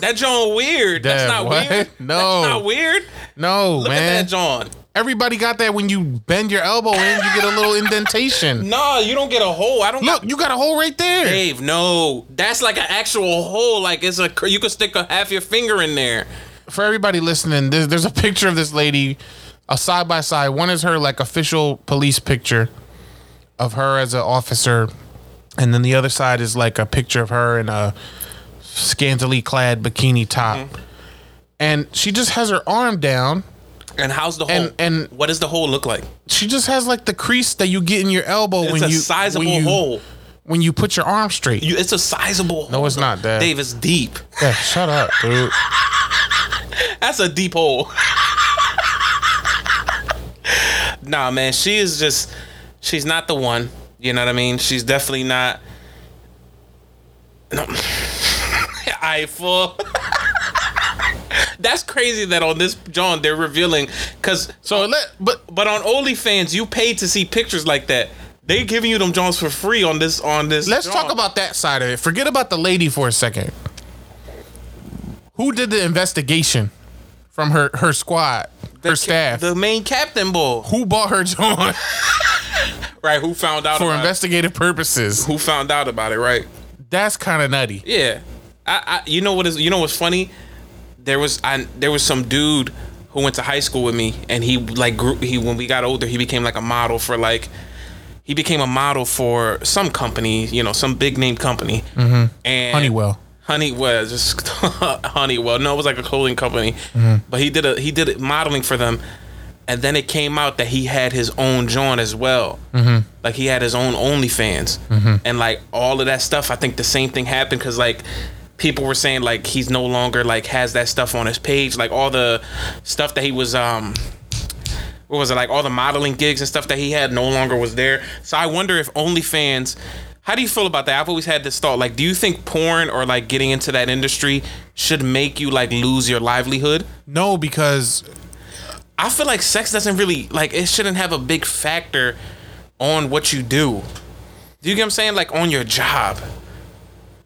That John weird. Dad, That's not what? weird. No. That's not weird. No, Look man. Look at that John. Everybody got that when you bend your elbow in, you get a little indentation. No, you don't get a hole. I don't. Look, got... you got a hole right there. Dave, no. That's like an actual hole. Like it's a you could stick a half your finger in there. For everybody listening, there's, there's a picture of this lady. A side by side. One is her like official police picture of her as an officer, and then the other side is like a picture of her in a scantily clad bikini top. Mm-hmm. And she just has her arm down. And how's the hole? And, and what does the hole look like? She just has like the crease that you get in your elbow it's when you It's a sizable when you, hole when you put your arm straight. You, it's a sizable hole. No, it's not, Dad. Dave, it's deep. Dad, shut up, dude. That's a deep hole. Nah, man, she is just, she's not the one. You know what I mean? She's definitely not. No. I fool. That's crazy that on this, John, they're revealing. Cause, so let, but, but on OnlyFans, you paid to see pictures like that. They giving you them Johns for free on this. on this. Let's John. talk about that side of it. Forget about the lady for a second. Who did the investigation from her, her squad? Her the, staff. The main captain bull. Who bought her John? Right, who found out For about investigative it. purposes. Who found out about it, right? That's kind of nutty. Yeah. I, I you know what is you know what's funny? There was I there was some dude who went to high school with me, and he like grew, he when we got older, he became like a model for like he became a model for some company, you know, some big name company. Mm-hmm. And Honeywell. Honeywell, just Honeywell. No, it was like a clothing company, mm-hmm. but he did a he did modeling for them, and then it came out that he had his own John as well. Mm-hmm. Like he had his own OnlyFans, mm-hmm. and like all of that stuff. I think the same thing happened because like people were saying like he's no longer like has that stuff on his page, like all the stuff that he was um. What was it like? All the modeling gigs and stuff that he had no longer was there. So I wonder if OnlyFans. How do you feel about that? I've always had this thought. Like, do you think porn or, like, getting into that industry should make you, like, lose your livelihood? No, because I feel like sex doesn't really, like, it shouldn't have a big factor on what you do. Do you get what I'm saying? Like, on your job.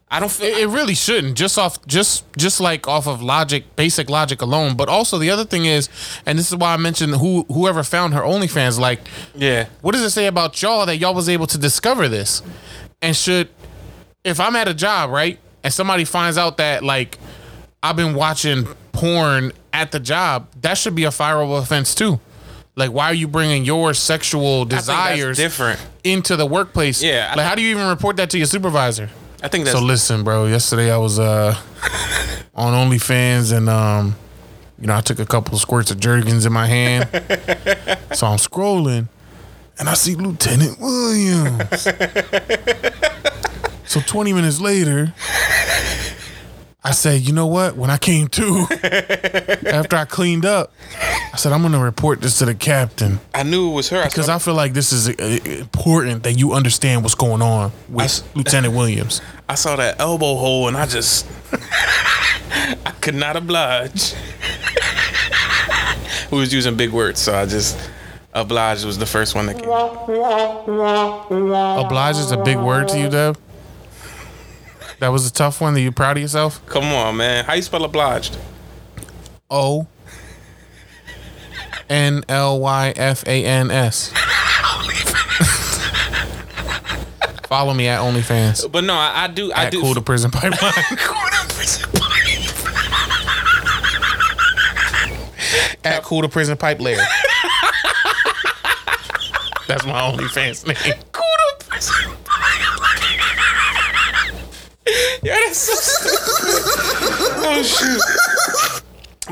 I don't. It, it really shouldn't. Just off, just just like off of logic, basic logic alone. But also the other thing is, and this is why I mentioned who whoever found her OnlyFans. Like, yeah, what does it say about y'all that y'all was able to discover this? And should, if I'm at a job, right, and somebody finds out that like I've been watching porn at the job, that should be a fireable offense too. Like, why are you bringing your sexual desires different into the workplace? Yeah, I like th- how do you even report that to your supervisor? I think that's so. Listen, bro. Yesterday I was uh, on OnlyFans, and um, you know, I took a couple of squirts of Jergens in my hand. So I'm scrolling, and I see Lieutenant Williams. So twenty minutes later, I said, you know what? When I came to, after I cleaned up, I said, I'm gonna report this to the captain. I knew it was her because I, I feel like this is important that you understand what's going on with I, Lieutenant Williams. I saw that elbow hole and I just I could not oblige. We was using big words, so I just obliged was the first one that came. Oblige is a big word to you, Deb? That was a tough one. Are you proud of yourself? Come on, man. How you spell obliged? O N L Y F A N S. Follow me at OnlyFans. But no, I, I do. I at do. Cool to Prison Pipeline. Cool to Prison Pipeline. At Cool to Prison Pipe Layer. That's my OnlyFans name. Cool to Prison Pipeline. Yeah, that's so stupid. Oh shoot!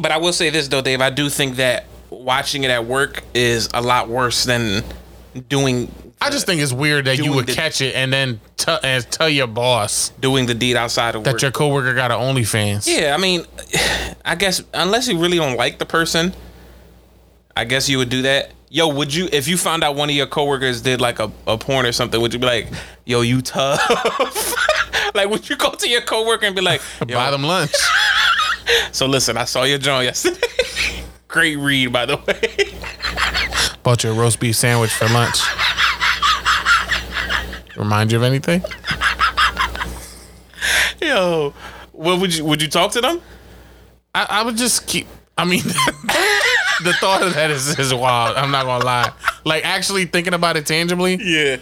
But I will say this though, Dave. I do think that watching it at work is a lot worse than doing. I just think it's weird that you would the, catch it and then t- and tell your boss doing the deed outside of that work, that your coworker got an OnlyFans. Yeah, I mean, I guess unless you really don't like the person, I guess you would do that. Yo, would you, if you found out one of your coworkers did like a, a porn or something, would you be like, yo, you tough? Like, would you go to your coworker and be like, buy them lunch? So listen, I saw your joint yesterday. Great read, by the way. Bought you a roast beef sandwich for lunch. Remind you of anything? Yo, what would you would you talk to them? I, I would just keep. I mean, the thought of that is, is wild. I'm not gonna lie. Like actually thinking about it tangibly. Yeah.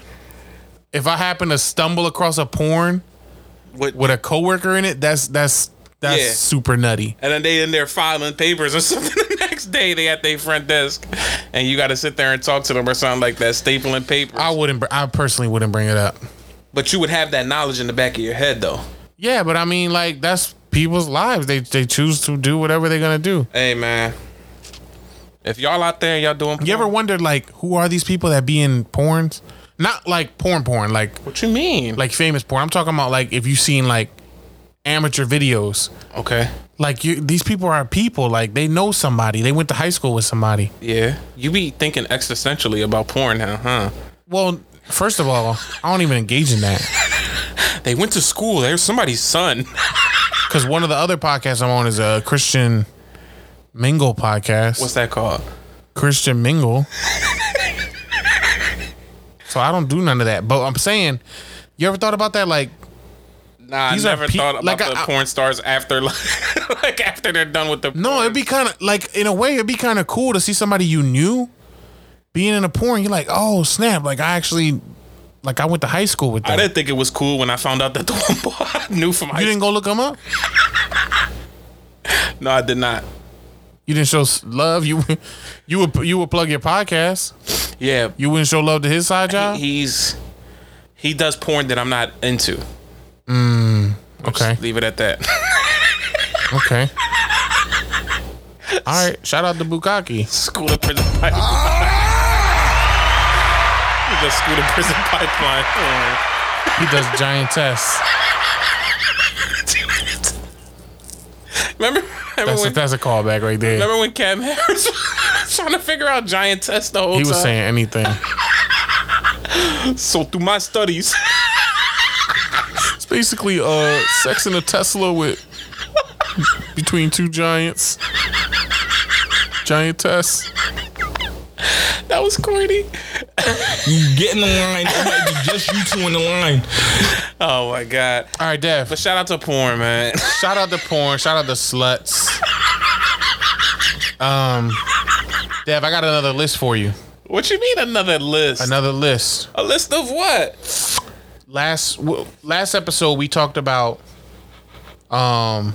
If I happen to stumble across a porn what? with a coworker in it, that's that's that's yeah. super nutty. And then they in there filing papers or something. Day they at their front desk, and you got to sit there and talk to them or something like that, stapling papers. I wouldn't. I personally wouldn't bring it up. But you would have that knowledge in the back of your head, though. Yeah, but I mean, like that's people's lives. They they choose to do whatever they're gonna do. Hey, man. If y'all out there, y'all doing porn? You ever wondered like who are these people that be in porns? Not like porn, porn. Like what you mean? Like famous porn. I'm talking about like if you seen like amateur videos. Okay. Like you, these people are people. Like they know somebody. They went to high school with somebody. Yeah. You be thinking existentially about porn now, huh? Well, first of all, I don't even engage in that. They went to school. They're somebody's son. Because one of the other podcasts I'm on is a Christian Mingle podcast. What's that called? Christian Mingle. So I don't do none of that. But I'm saying, you ever thought about that? Like, nah, these I never pe- thought about like the I, porn stars after, like, like after they're done with the porn. No, it'd be kind of like, in a way, it'd be kind of cool to see somebody you knew being in a porn. You're like, oh snap! Like I actually, like I went to high school with them. I didn't think it was cool when I found out that the one boy I knew from high school. You didn't go look him up? No, I did not. You didn't show love. You, you would you would plug your podcast. Yeah, you wouldn't show love to his side job. He, he's he does porn that I'm not into. Mm, okay. Just leave it at that. Okay. All right. Shout out to Bukaki. School to Prison Pipeline. Ah! He does School to Prison Pipeline. Oh. He does giant tests. Remember? remember that's, when, a, that's a callback right there. Remember when Cam Harris was trying to figure out giant tests the whole time? He was time? saying anything. So through my studies. Basically, uh, sex in a Tesla with between two giants, giant tests. That was corny. You get in the line. It might be just you two in the line. Oh my god. Alright, Dev. But shout out to porn, man. Shout out to porn. Shout out to sluts. Um Dev, I got another list for you. What you mean another list? Another list. A list of what? Last w- last episode we talked about um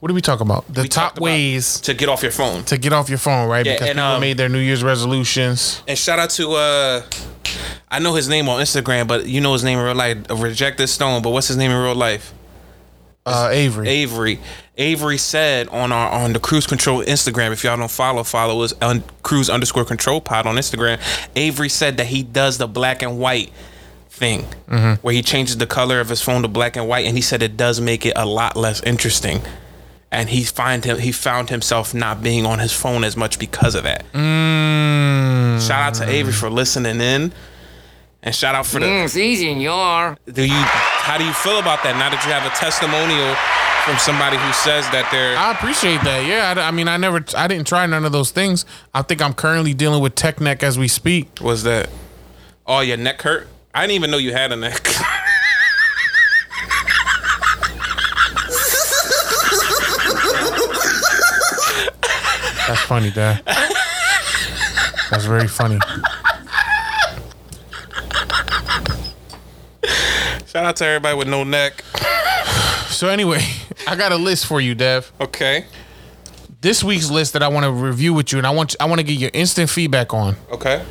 what did we talk about? The we top ways to get off your phone. To get off your phone, right? Yeah, because and, people um, made their New Year's resolutions. And shout out to uh, I know his name on Instagram, but you know his name in real life. Rejected Stone, but what's his name in real life? Uh, Avery. Avery. Avery said on our on the Cruise Control Instagram, if y'all don't follow, follow us on Cruise underscore Control Pod on Instagram. Avery said that he does the black and white thing, mm-hmm. where he changes the color of his phone to black and white, and he said it does make it a lot less interesting. And he find him. He found himself not being on his phone as much because of that. Mm. Shout out to Avery for listening in, and shout out for the. Mm, it's easy in your. Do you? How do you feel about that? Now that you have a testimonial from somebody who says that they're. I appreciate that. Yeah, I, I mean, I never, I didn't try none of those things. I think I'm currently dealing with tech neck as we speak. What's that? Oh, your neck hurt? I didn't even know you had a neck. That's funny, Dad. That's very funny. Shout out to everybody with no neck. So anyway, I got a list for you, Dev. Okay. This week's list that I want to review with you, and I want I want to get your instant feedback on. Okay.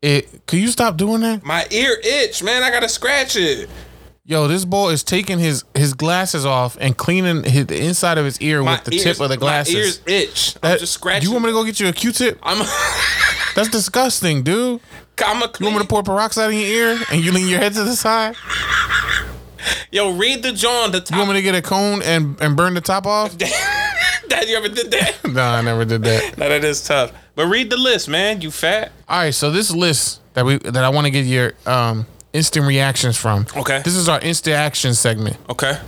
It. Can you stop doing that? My ear itch, man. I gotta scratch it. Yo, this boy is taking his, his glasses off and cleaning his, the inside of his ear my with the ears, tip of the glasses. My ears itch. That, I'm just scratching. You want me to go get you a Q-tip? I'm. A That's disgusting, dude. I'm a clean. You want me to pour peroxide in your ear and you lean your head to the side? Yo, read the John. The top. You want me to get a cone and, and burn the top off? Dad, you ever did that? No, I never did that. No, that is tough. But read the list, man. You fat. All right, so this list that we that I want to get your um. instant reactions from. Okay. This is our instant action segment. Okay.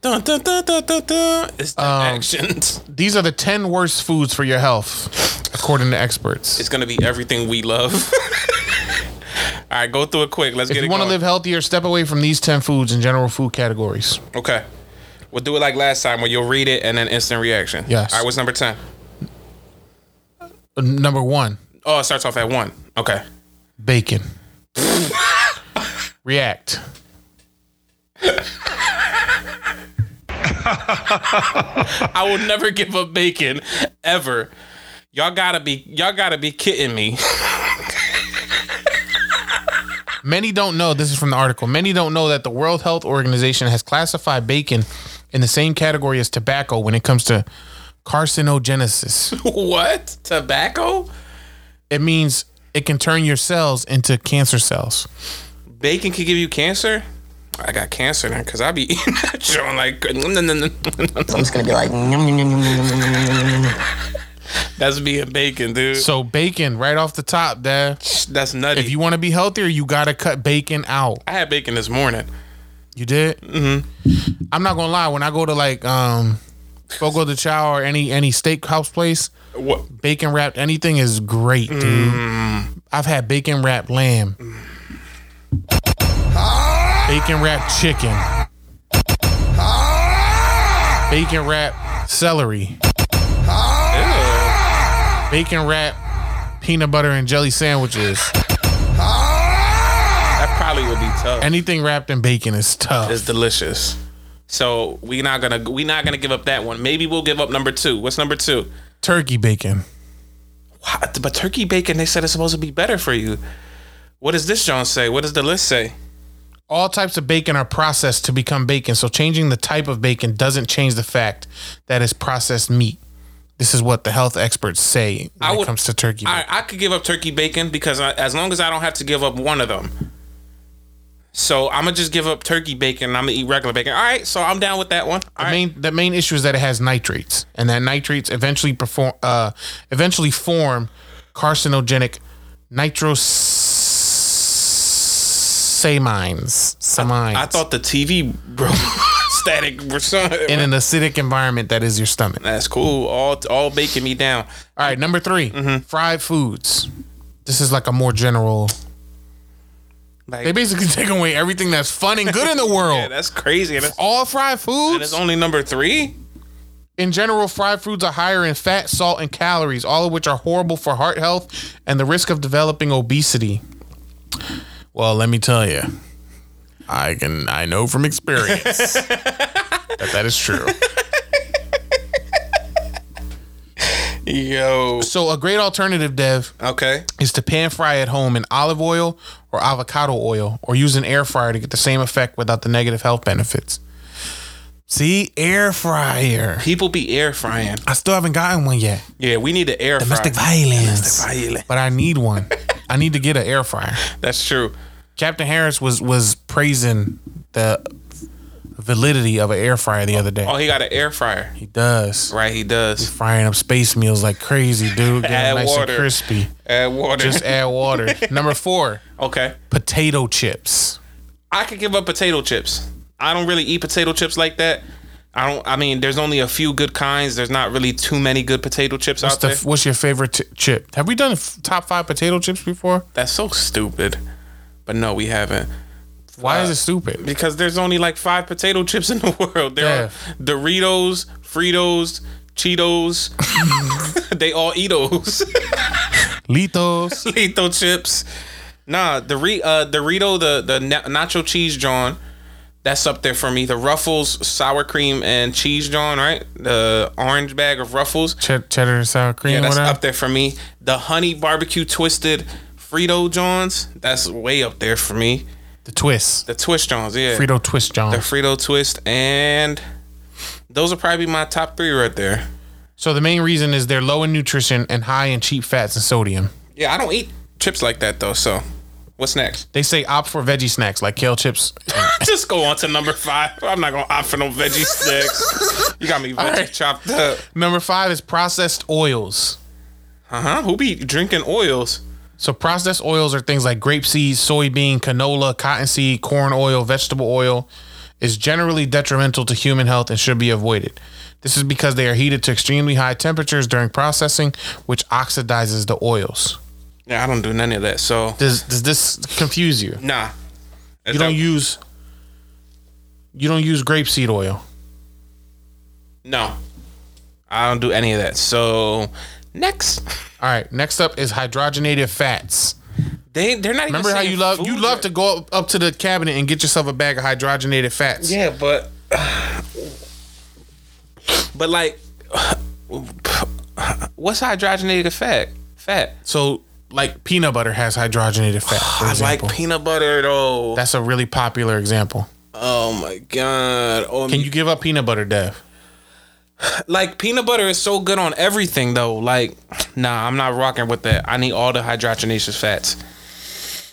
Dun, dun, dun, dun, dun, dun. Instant um, actions. These are the ten worst foods for your health, according to experts. It's going to be everything we love. All right, go through it quick. Let's if get it If you want to live healthier, step away from these ten foods in general food categories. Okay. We'll do it like last time where you'll read it and then instant reaction. Yes. All right, what's number ten? Uh, number one. Oh, it starts off at one. Okay. Bacon. React. I will never give up bacon ever. Y'all gotta be y'all gotta be kidding me. Many don't know, this is from the article. Many don't know that the World Health Organization has classified bacon in the same category as tobacco when it comes to carcinogenesis. What? Tobacco? It means it can turn your cells into cancer cells. Bacon could give you cancer? I got cancer now because I be eating that joint like. I'm just going to be like. That's being bacon, dude. So bacon right off the top, Dad. That's nutty. If you want to be healthier, you got to cut bacon out. I had bacon this morning. You did? Mm-hmm. I'm not going to lie. When I go to like um, Fogo de Chão or any, any steakhouse place, what? Bacon wrapped anything is great, dude. Mm. I've had bacon wrapped lamb. Mm. Bacon wrapped chicken. Bacon wrapped celery. Ew. Bacon wrapped peanut butter and jelly sandwiches. That probably would be tough. Anything wrapped in bacon is tough. It's delicious. So we're not gonna we're not gonna give up that one. Maybe we'll give up number two. What's number two? Turkey bacon. What? But turkey bacon, they said it's supposed to be better for you. What does this John say? What does the list say? All types of bacon are processed to become bacon, so changing the type of bacon doesn't change the fact that it's processed meat. This is what the health experts say when I would, it comes to turkey bacon. I, I could give up turkey bacon because I, as long as I don't have to give up one of them. So I'm going to just give up turkey bacon and I'm going to eat regular bacon. All right, so I'm down with that one. All the, right. main, the main issue is that it has nitrates, and that nitrates eventually, perform, uh, eventually form carcinogenic nitrous... Say mines. Say mines. I, I thought the T V bro, static or something. In an acidic environment that is your stomach. That's cool. All all baking me down. All right, number three. Mm-hmm. Fried foods. this is like a more general. Like, they basically take away everything that's fun and good in the world. Yeah, that's crazy. And it's all fried foods. And it's only number three. In general, fried foods are higher in fat, salt, and calories, all of which are horrible for heart health and the risk of developing obesity. Well, let me tell you, I can I know from experience that that is true. Yo. So a great alternative, Dev, okay, is to pan fry at home in olive oil or avocado oil, or use an air fryer to get the same effect without the negative health benefits. See, air fryer. People be air frying. I still haven't gotten one yet. Yeah, we need an air fryer. Domestic violence. Domestic violence. But I need one. I need to get an air fryer. That's true. Captain Harris was was praising the validity of an air fryer the other day. Oh, he got an air fryer. He does. Right, he does. He's frying up space meals like crazy, dude. Add nice water. And crispy. Add water. Just add water. Number four. Okay. Potato chips. I could give up potato chips. I don't really eat potato chips like that. I don't. I mean, there's only a few good kinds. There's not really too many good potato chips what's out the, there. What's your favorite t- chip? Have we done f- top five potato chips before? That's so stupid. But no, we haven't. Why uh, is it stupid? Because there's only like five potato chips in the world. There yeah. are Doritos, Fritos, Cheetos. They all eat those. Litos. Lito chips. Nah, the Dor- uh, Dorito, the, the na- nacho cheese John. That's up there for me. The Ruffles sour cream and cheese John, right? The orange bag of Ruffles, Ch- cheddar and sour cream. Yeah, that's whatever. Up there for me. The honey barbecue twisted Frito Johns. That's way up there for me. The twist, the twist Johns, yeah. Frito twist Johns. The Frito twist, and those are probably my top three right there. So the main reason is they're low in nutrition and high in cheap fats and sodium. Yeah, I don't eat chips like that though. So. What's next? They say opt for veggie snacks like kale chips. Just go on to number five. I'm not going to opt for no veggie snacks. You got me veggie right. chopped up. Number five is processed oils. Uh-huh. Who be drinking oils? So processed oils are things like grapeseed, soybean, canola, cottonseed, corn oil, vegetable oil. Is generally detrimental to human health and should be avoided. This is because they are heated to extremely high temperatures during processing, which oxidizes the oils. Yeah, I don't do none of that. So does does this confuse you? Nah, you don't use you don't use grapeseed oil. No, I don't do any of that. So next, all right. Next up is hydrogenated fats. They they're not. Remember how you love you love to go up, up to the cabinet and get yourself a bag of hydrogenated fats. Yeah, but but like, what's hydrogenated fat? Fat. So. Like peanut butter has hydrogenated fat. I like peanut butter though. That's a really popular example. Oh my god! Oh, can you give up peanut butter, Dev? Like peanut butter is so good on everything though. Like, nah, I'm not rocking with that. I need all the hydrogenated fats.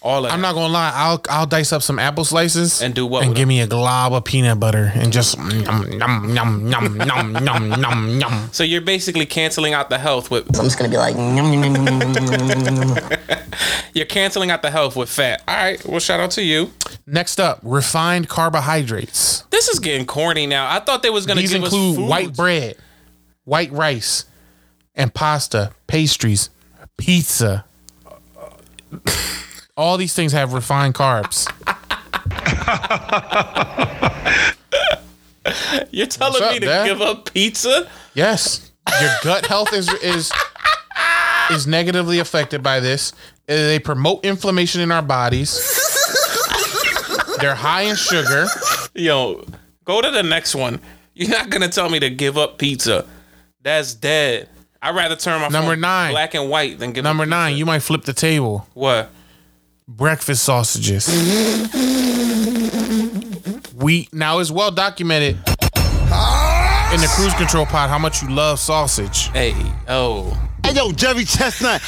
All of I'm it. Not gonna lie. I'll I'll dice up some apple slices and do what? And give them? Me a glob of peanut butter and just nom nom nom nom nom nom nom nom. So you're basically canceling out the health with. I'm just gonna be like. Nom, nom, nom, nom, nom. You're canceling out the health with fat. All right. Well, shout out to you. Next up, refined carbohydrates. This is getting corny now. I thought they was gonna. These give include us foods. White bread, white rice, and pasta, pastries, pizza. All these things have refined carbs. You're telling up, me to Dad? Give up pizza? Yes. Your gut health is is is negatively affected by this. They promote inflammation in our bodies. They're high in sugar. Yo, go to the next one. You're not going to tell me to give up pizza. That's dead. I'd rather turn my number phone nine. Black and white than give number up pizza. Number nine, you might flip the table. What? Breakfast sausages. Wheat. Now it's well documented in the cruise control pod how much you love sausage. Hey, oh. Hey, yo, Jerry Chestnut.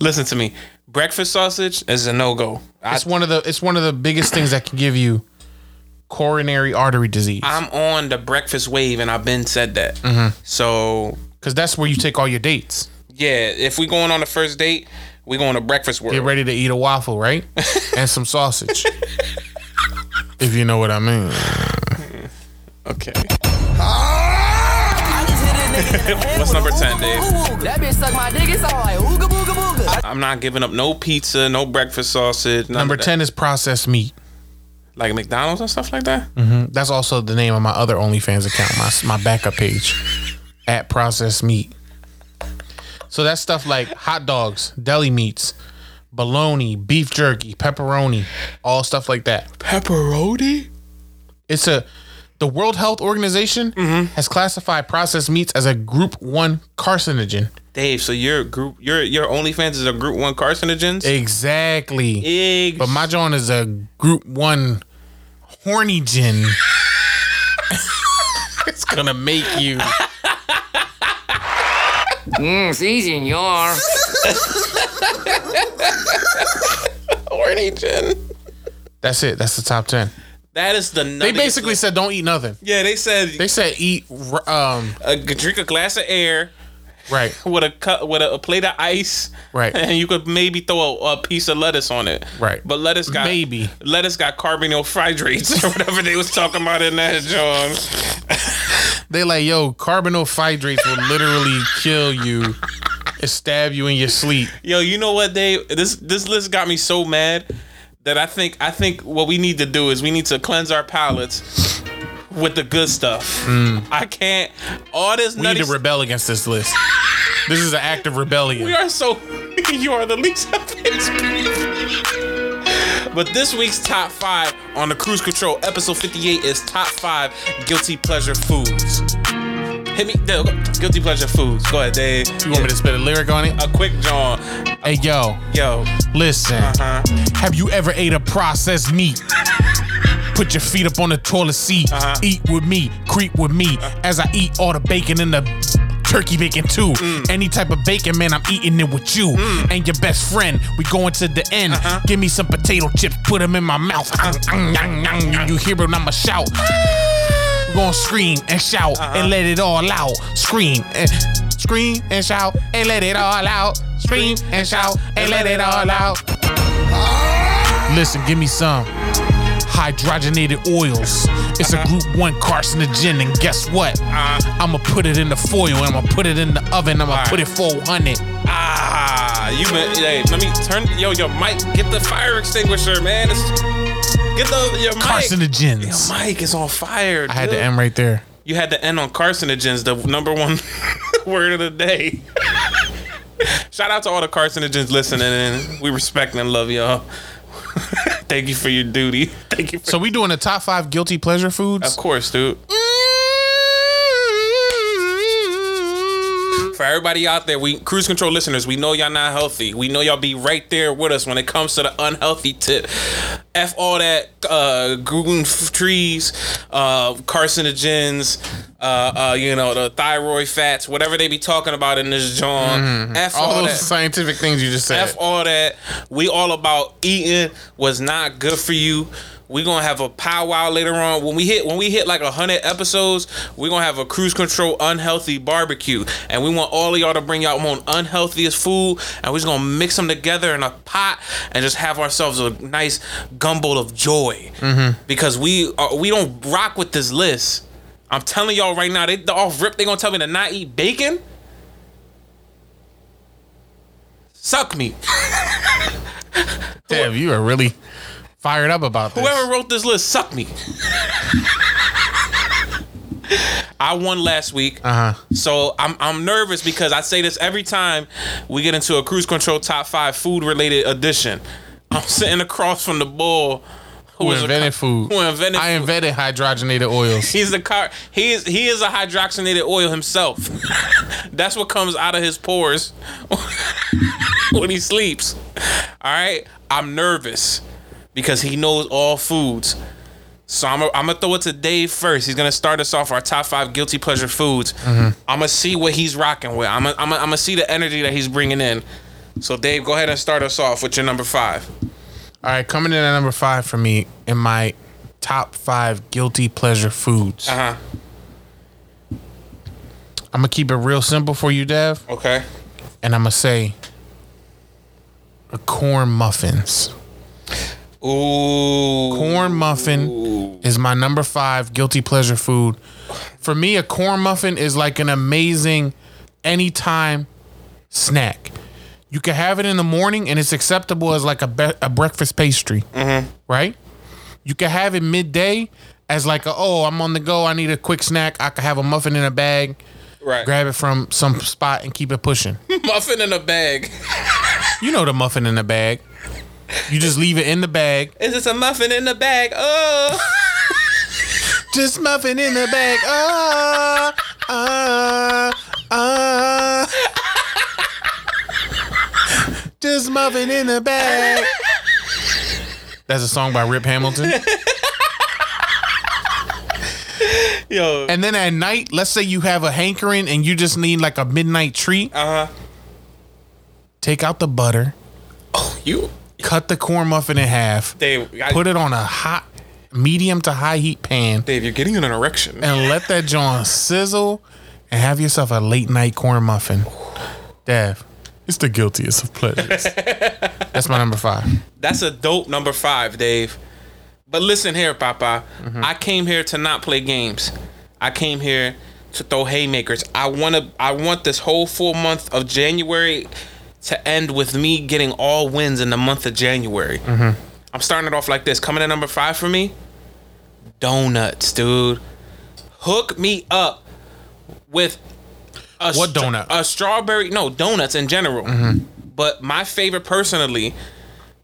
Listen to me. Breakfast sausage is a no-go. I, it's one of the it's one of the biggest things that can give you coronary artery disease. I'm on the breakfast wave and I've been said that. Mm-hmm. So, because that's where you take all your dates. Yeah, if we going on the first date, we going to Breakfast World. Get ready to eat a waffle, right? And some sausage. If you know what I mean. Okay. I just hit a What's number ten, Dave? That bitch suck my dick. It's all like ooga booga booga. I'm not giving up no pizza, no breakfast sausage. Number ten is processed meat. Like McDonald's and stuff like that? Mm-hmm. That's also the name of my other OnlyFans account, my my backup page, at processed meat. So that's stuff like hot dogs, deli meats, bologna, beef jerky, pepperoni, all stuff like that. Pepperoni? It's a... The World Health Organization mm-hmm. has classified processed meats as a Group One carcinogen. Dave, so your group, your your OnlyFans is a Group One carcinogens? Exactly. Ex- but my John is a Group One hornygen. It's gonna make you. Mmm, season your hornygen. That's it. That's the top ten. That is the nuttiest. They basically said don't eat nothing. Yeah, they said they said eat um a, drink a glass of air, right? With a cup, with a, a plate of ice, right? And you could maybe throw a, a piece of lettuce on it, right? But lettuce got maybe lettuce got carbonophydrates or whatever they was talking about in that John. They like yo carbonophydrates will literally kill you. It stab you in your sleep. Yo, you know what, Dave? This this list got me so mad. That I think I think what we need to do is we need to cleanse our palates with the good stuff. Mm. I can't all this. We nutty need to rebel against this list. This is an act of rebellion. We are so you are the least of it. But this week's top five on the Cruise Control episode fifty-eight is top five guilty pleasure foods. Hit me, no, guilty pleasure foods. Go ahead, Dave. You want me to spit a lyric on it? A quick John. Hey, yo. Yo. Listen. Uh-huh. Have you ever ate a processed meat? Put your feet up on the toilet seat. Uh-huh. Eat with me. Creep with me. Uh-huh. As I eat all the bacon in the... Turkey bacon too. Mm. Any type of bacon, man, I'm eating it with you mm. and your best friend. We going to the end. Uh-huh. Give me some potato chips. Put them in my mouth. Uh-huh. You hear it, I'ma shout. We're gonna scream and shout uh-huh. and let it all out. Scream and scream and shout and let it all out. Scream and shout and let it all out. Listen, give me some hydrogenated oils. It's uh-huh. a Group One carcinogen, and guess what? Uh-huh. I'ma put it in the foil. I'ma put it in the oven. I'ma right. put it four hundred. Ah, you been? Hey, let me turn yo yo mic. Get the fire extinguisher, man. It's, get the your mic. Carcinogens. Your mic is on fire. Dude. I had the M right there. You had the N on carcinogens, the number one word of the day. Shout out to all the carcinogens listening, and we respect and love y'all. Thank you for your duty. Thank you. For so we doing the top five guilty pleasure foods? Of course, dude. For everybody out there, we Cruise Control listeners, we know y'all not healthy. We know y'all be right there with us when it comes to the unhealthy tip. F all that uh, gluten f- trees, uh, carcinogens, uh, uh, you know, the thyroid fats, whatever they be talking about in this genre. Mm-hmm. F all, all those that. Scientific things you just said. F all that. We all about eating was not good for you. We're gonna have a powwow later on. When we hit when we hit like one hundred episodes, we're gonna have a Cruise Control unhealthy barbecue. And we want all of y'all to bring y'all on unhealthiest food. And we're just gonna mix them together in a pot and just have ourselves a nice gumbo of joy. Mm-hmm. Because we are, we don't rock with this list. I'm telling y'all right now, they the off rip, they gonna tell me to not eat bacon. Suck me. Damn, you are really fired up about this. Whoever wrote this list, suck me. I won last week, uh-huh. so I'm I'm nervous because I say this every time we get into a Cruise Control top five food related edition. I'm sitting across from the bull who, who invented a, food. Who invented? I invented food. Hydrogenated oils. He's the car. He is he is a hydrogenated oil himself. That's what comes out of his pores when he sleeps. All right, I'm nervous. Because he knows all foods. So I'm going to throw it to Dave first. He's going to start us off our top five guilty pleasure foods. Mm-hmm. I'm going to see what he's rocking with. I'm going to see the energy that he's bringing in. So, Dave, go ahead and start us off with your number five. All right. Coming in at number five for me in my top five guilty pleasure foods. Uh-huh. I'm going to keep it real simple for you, Dev. Okay. And I'm going to say corn muffins. Ooh. Corn muffin Ooh. Is is my number five guilty pleasure food. For me, a corn muffin is like an amazing anytime snack. You can have it in the morning and it's acceptable as like a, be- a breakfast pastry, mm-hmm. right? You can have it midday as like, a, oh, I'm on the go. I need a quick snack. I could have a muffin in a bag. Right. Grab it from some spot and keep it pushing. Muffin in a bag. You know the muffin in the bag. You just leave it in the bag. Is this a muffin in the bag? Oh. Just muffin in the bag. Oh. Uh, uh. Just muffin in the bag. That's a song by Rip Hamilton. Yo. And then at night, let's say you have a hankering and you just need like a midnight treat. Uh huh. Take out the butter. Oh, you cut the corn muffin in half. Dave, I, put it on a hot, medium to high heat pan. Dave, you're getting an erection. And let that joint sizzle, and have yourself a late night corn muffin. Dave, it's the guiltiest of pleasures. That's my number five. That's a dope number five, Dave. But listen here, Papa. Mm-hmm. I came here to not play games. I came here to throw haymakers. I want to. I want this whole full month of January to end with me getting all wins in the month of January. Mm-hmm. I'm starting it off like this. Coming in number five for me, donuts, dude. Hook me up with a what stra- donut? A strawberry? No, donuts in general. Mm-hmm. But my favorite personally.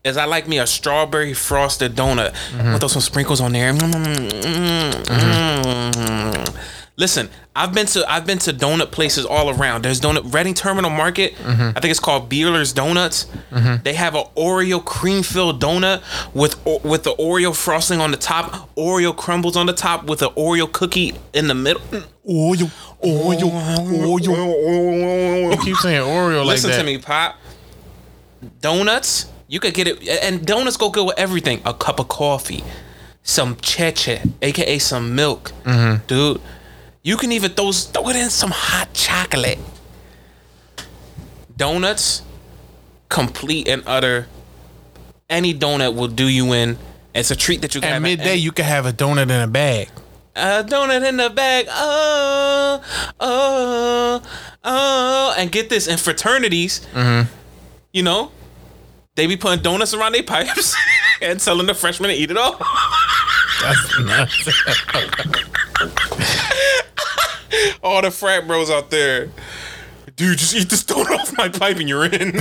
Is I like me a strawberry frosted donut. Mm-hmm. I'll throw some sprinkles on there. Mm-hmm. Mm-hmm. Listen, I've been to I've been to donut places all around. There's donut Reading Terminal Market. Mm-hmm. I think it's called Beeler's Donuts. Mm-hmm. They have an Oreo cream filled donut with with the Oreo frosting on the top, Oreo crumbles on the top with an Oreo cookie in the middle. Oreo, Oreo, Oreo. Oreo. You keep saying Oreo like Listen that. Listen to me, Pop. Donuts. You could get it, and donuts go good with everything. A cup of coffee, some cheche, aka some milk, mm-hmm. dude. You can even throw throw it in some hot chocolate. Donuts, complete and utter. Any donut will do you in. It's a treat that you can. At have midday, any- you can have a donut in a bag. A donut in the bag, oh, oh, oh, and get this in fraternities. Mm-hmm. You know. They be putting donuts around their pipes and telling the freshmen to eat it all. That's nuts. All the frat bros out there. Dude, just eat this donut off my pipe and you're in.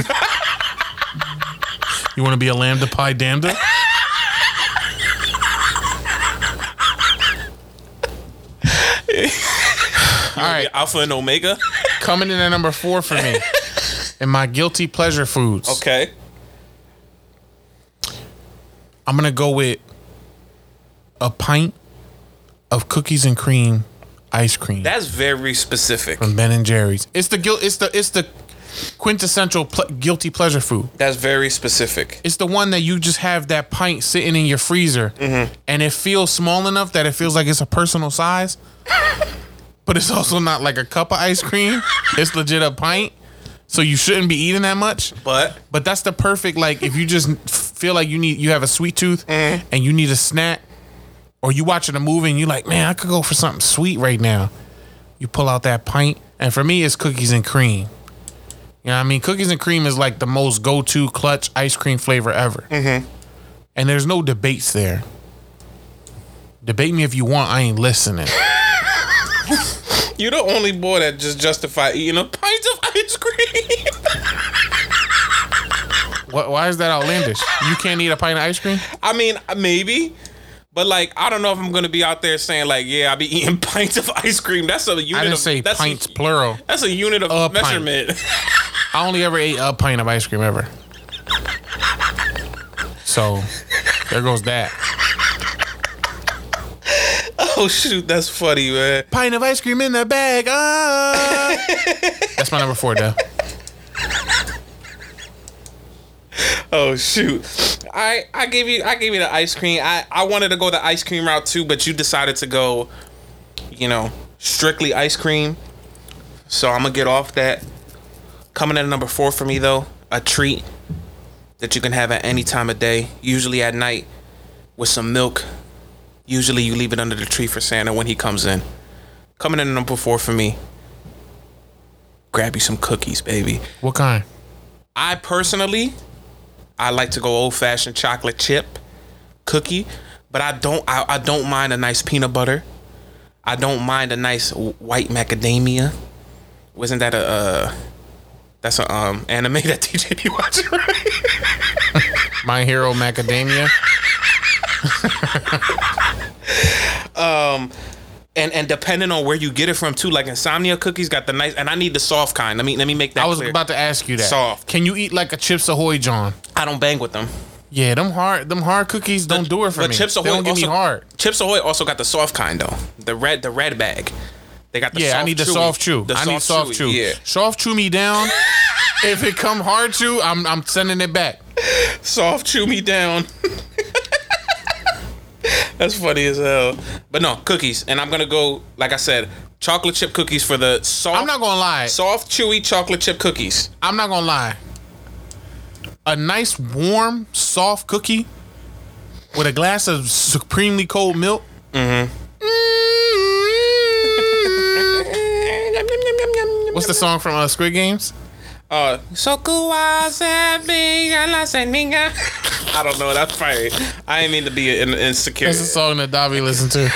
You want to be a lambda pie damda? All right. Alpha and Omega. Coming in at number four for me. In my guilty pleasure foods. Okay. I'm going to go with a pint of cookies and cream ice cream. That's very specific. From Ben and Jerry's. It's the it's the it's the quintessential pl- guilty pleasure food. That's very specific. It's the one that you just have that pint sitting in your freezer, mm-hmm. and it feels small enough that it feels like it's a personal size. But it's also not like a cup of ice cream. It's legit a pint. So you shouldn't be eating that much. But but that's the perfect, like, if you just feel like you need you have a sweet tooth, mm-hmm. and you need a snack, or you watching a movie and you're like, man, I could go for something sweet right now. You pull out that pint. And for me, it's cookies and cream. You know what I mean? Cookies and cream is like the most go-to clutch ice cream flavor ever. Mm-hmm. And there's no debates there. Debate me if you want. I ain't listening. You're the only boy that just justified eating a pint of ice cream. What, why is that outlandish? You can't eat a pint of ice cream? I mean, maybe. But, like, I don't know if I'm going to be out there saying, like, yeah, I'll be eating pints of ice cream. That's a unit I didn't of, say that's pints, a, plural. That's a unit of a measurement. Pint. I only ever ate a pint of ice cream ever. So, there goes that. Oh, shoot, that's funny, man. Pint of ice cream in the bag. Ah. That's my number four, though. Oh, shoot. I I gave you I gave you the ice cream. I, I wanted to go the ice cream route, too, but you decided to go, you know, strictly ice cream. So I'm going to get off that. Coming in at number four for me, though, a treat that you can have at any time of day, usually at night, with some milk. Usually you leave it under the tree for Santa when he comes in. Coming in at number four for me. Grab you some cookies, baby. What kind? I personally, I like to go old-fashioned chocolate chip cookie, but I don't I, I don't mind a nice peanut butter. I don't mind a nice white macadamia. Wasn't that a uh, that's an um, anime that D J be watching, right? My Hero Macadamia. um, and and depending on where you get it from too, like Insomnia cookies got the nice, and I need the soft kind. Let me let me make that. I was clear. About to ask you that. Soft. Can you eat like a Chips Ahoy, John? I don't bang with them. Yeah, them hard, them hard cookies don't the, do it for but me. Chips Ahoy they don't give me hard. Chips Ahoy also got the soft kind though. The red, the red bag. They got the yeah. Soft I need the chewy. soft chew. The I soft need soft chewy, chew. Yeah. Soft chew me down. If it come hard chew, I'm I'm sending it back. Soft chew me down. That's funny as hell. But no, cookies. And I'm going to go, like I said, chocolate chip cookies for the soft. I'm not going to lie. Soft, chewy chocolate chip cookies. I'm not going to lie. A nice, warm, soft cookie with a glass of supremely cold milk. Mm-hmm. Mm-hmm. What's the song from uh, Squid Games? Uh, I don't know. That's probably. I didn't mean to be in, insecure. That's a song that Dobby listened to.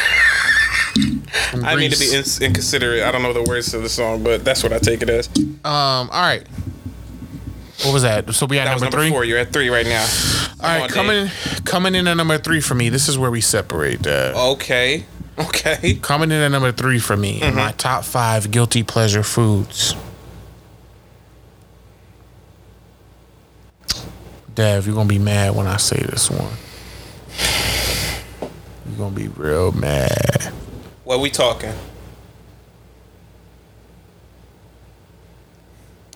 I mean to be in, inconsiderate. I don't know the words to the song, but that's what I take it as. Um. All right. What was that? So we had number, number three. Four. You're at three right now. All right, on, coming Dave. coming in at number three for me. This is where we separate that. Okay. Okay. Coming in at number three for me. Mm-hmm. In my top five guilty pleasure foods. Dev, you're gonna be mad when I say this one. You're gonna be real mad. What we talking?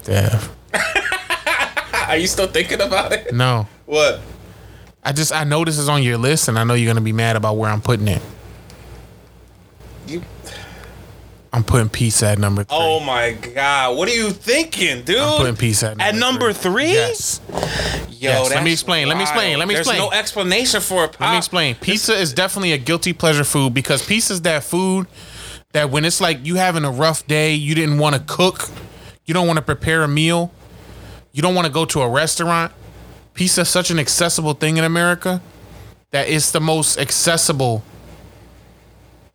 Dev. Are you still thinking about it? No. What? I just I know this is on your list, and I know you're gonna be mad about where I'm putting it. You. I'm putting pizza at number three. Oh my god, what are you thinking, dude? I'm putting pizza at number, at number three. three. Yes. Yo, yes. That's let me explain. Wild. Let me explain. Let me There's explain. There's no explanation for it. Let me explain. Pizza this- is definitely a guilty pleasure food because pizza is that food that when it's like you having a rough day, you didn't want to cook, you don't want to prepare a meal, you don't want to go to a restaurant. Pizza is such an accessible thing in America that it's the most accessible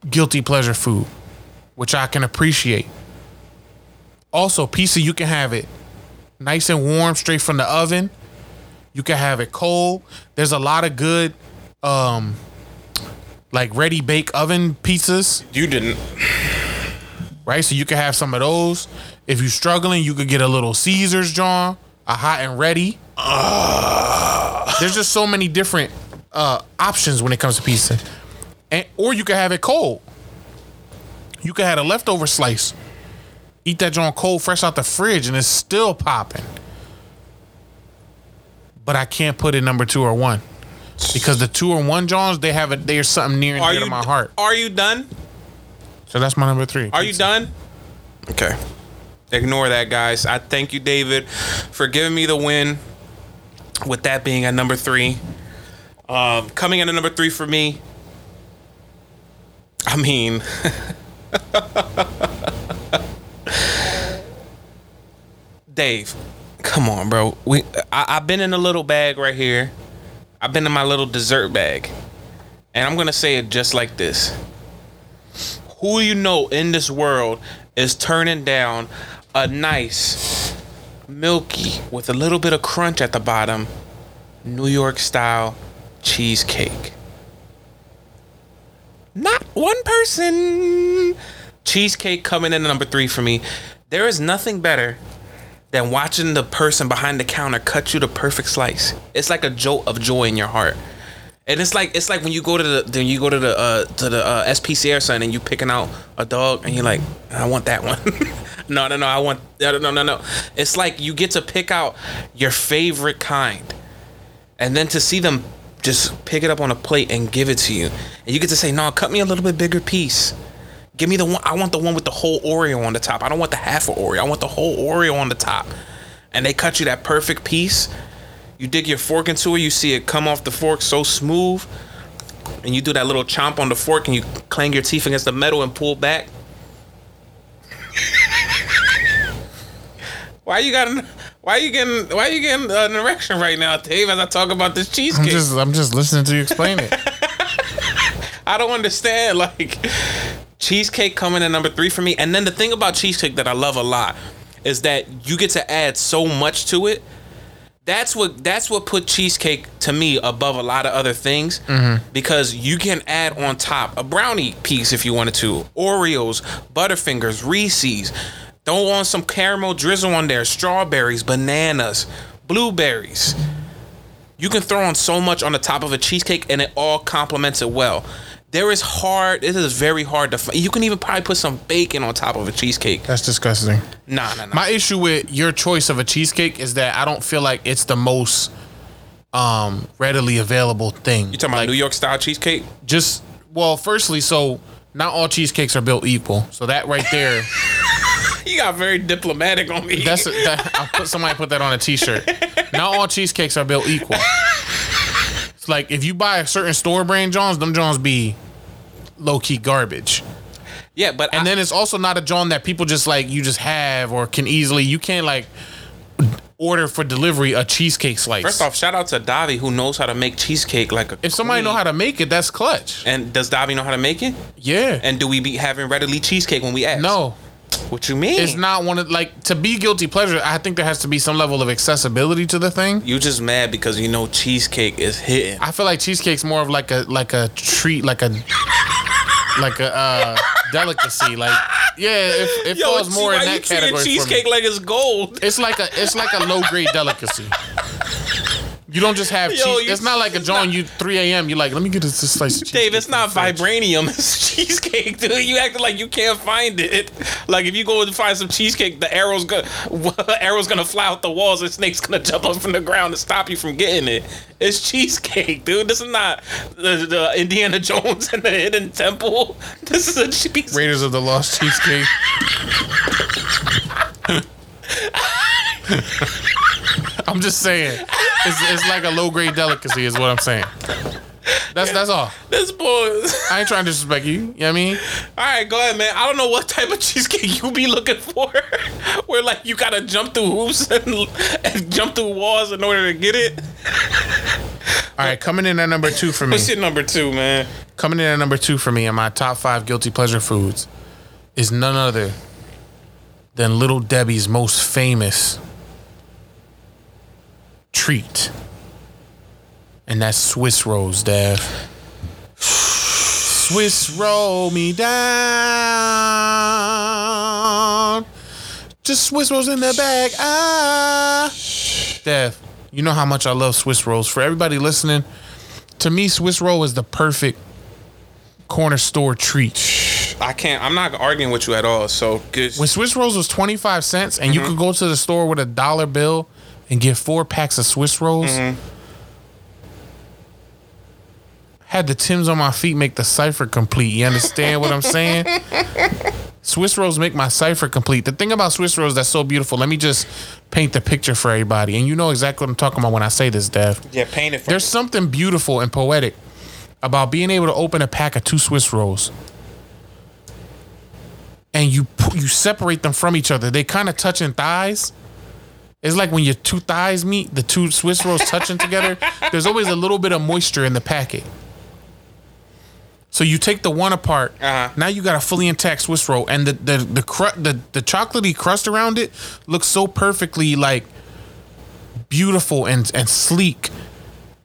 guilty pleasure food. Which I can appreciate. Also, pizza, you can have it nice and warm, straight from the oven. You can have it cold. There's a lot of good, um, like ready bake oven pizzas. You didn't, right? So you can have some of those. If you're struggling, you could get a Little Caesars, John, a hot and ready. Uh. There's just so many different uh, options when it comes to pizza, and or you can have it cold. You could have a leftover slice. Eat that joint cold, fresh out the fridge, and it's still popping. But I can't put it number two or one because the two or one Johns they have a there's something near and dear to my heart. Are you done? So that's my number three. Are you done? Okay. Ignore that, guys. I thank you, David, for giving me the win. With that being at number three, um, coming in at number three for me. I mean. Dave, come on, bro. We I, I've been in a little bag right here. I've been in my little dessert bag, and I'm gonna say it just like this: who you know in this world is turning down a nice milky with a little bit of crunch at the bottom, New York style cheesecake? Not one person. Cheesecake coming in at number three for me. There is nothing better than watching the person behind the counter cut you the perfect slice. It's like a jolt of joy in your heart, and it's like it's like when you go to the then you go to the uh, to the uh, S P C A or something, and you picking out a dog, and you're like, I want that one. no, no, no, I want no, no, no, no. It's like you get to pick out your favorite kind, and then to see them. Just pick it up on a plate and give it to you. And you get to say, no, cut me a little bit bigger piece. Give me the one. I want the one with the whole Oreo on the top. I don't want the half of Oreo. I want the whole Oreo on the top. And they cut you that perfect piece. You dig your fork into it. You see it come off the fork so smooth. and you do that little chomp on the fork and you clang your teeth against the metal and pull back? Why you got? An, why you getting? Why you getting an erection right now, Dave? As I talk about this cheesecake, I'm just, I'm just listening to you explain it. I don't understand. Like, cheesecake coming at number three for me. And then the thing about cheesecake that I love a lot is that you get to add so much to it. That's what that's what put cheesecake to me above a lot of other things, mm-hmm. because you can add on top a brownie piece if you wanted to, Oreos, Butterfingers, Reese's. Throw on some caramel drizzle on there, strawberries, bananas, blueberries. You can throw on so much on the top of a cheesecake, and it all complements it well. There is hard. It is very hard to find. You can even probably put some bacon on top of a cheesecake. That's disgusting. Nah, nah, nah. My issue with your choice of a cheesecake is that I don't feel like it's the most um, readily available thing. You talking about like, New York style cheesecake? Just well, firstly, so not all cheesecakes are built equal. So that right there. You got very diplomatic on me. That's a, that, I put somebody put that on a T-shirt. Not all cheesecakes are built equal. Like, if you buy a certain store brand Johns, them Johns be low-key garbage. Yeah, but And I, then it's also not a John that people just, like, you just have or can easily... You can't, like, order for delivery a cheesecake slice. First off, shout out to Davi, who knows how to make cheesecake like a If somebody queen. Know how to make it, that's clutch. And does Davi know how to make it? Yeah. And do we be having readily cheesecake when we ask? No. What you mean? It's not one of, like, to be guilty pleasure, I think there has to be some level of accessibility to the thing. You just mad because you know cheesecake is hitting. I feel like cheesecake's more of like a like a treat, like a like a uh, delicacy. Like, yeah, it, it Yo, falls more in that category. Cheesecake like it's gold. It's like a it's like a low grade delicacy. You don't just have Yo, cheese. You, it's not like a John. Not, you three a.m. You're like, let me get this, this slice of cheese. Dave, it's not vibranium. It's cheesecake, dude. You acting like you can't find it. Like if you go and find some cheesecake, the arrow's gonna arrow's gonna fly out the walls and snake's gonna jump up from the ground to stop you from getting it. It's cheesecake, dude. This is not the, the Indiana Jones and the Hidden Temple. This is a cheesecake. Raiders of the Lost Cheesecake. I'm just saying, it's, it's like a low grade delicacy, is what I'm saying. That's yeah, that's all. This boy. I ain't trying to disrespect you. You know what I mean? All right, go ahead, man. I don't know what type of cheesecake you be looking for, where like you gotta jump through hoops and, and jump through walls in order to get it. All right, coming in at number two for me. What's your number two, man? Coming in at number two for me in my top five guilty pleasure foods is none other than Little Debbie's most famous treat, and that's Swiss rolls, Dav. Swiss roll me down, just Swiss rolls in the bag. Ah, Dav, you know how much I love Swiss rolls. For everybody listening, to me, Swiss roll is the perfect corner store treat. I can't. I'm not arguing with you at all. So good. When Swiss rolls was twenty-five cents, and mm-hmm. you could go to the store with a dollar bill and get four packs of Swiss rolls. Mm-hmm. Had the Timbs on my feet make the cipher complete. You understand what I'm saying? Swiss rolls make my cipher complete. The thing about Swiss rolls that's so beautiful, let me just paint the picture for everybody. And you know exactly what I'm talking about when I say this, Dev. Yeah, paint it for There's me. Something beautiful and poetic about being able to open a pack of two Swiss rolls. And you you separate them from each other. They kind of touching thighs. It's like when your two thighs meet, the two Swiss rolls touching together, there's always a little bit of moisture in the packet. So you take the one apart, uh-huh. now you got a fully intact Swiss roll, and the the the, cru- the the chocolatey crust around it looks so perfectly like beautiful and, and sleek.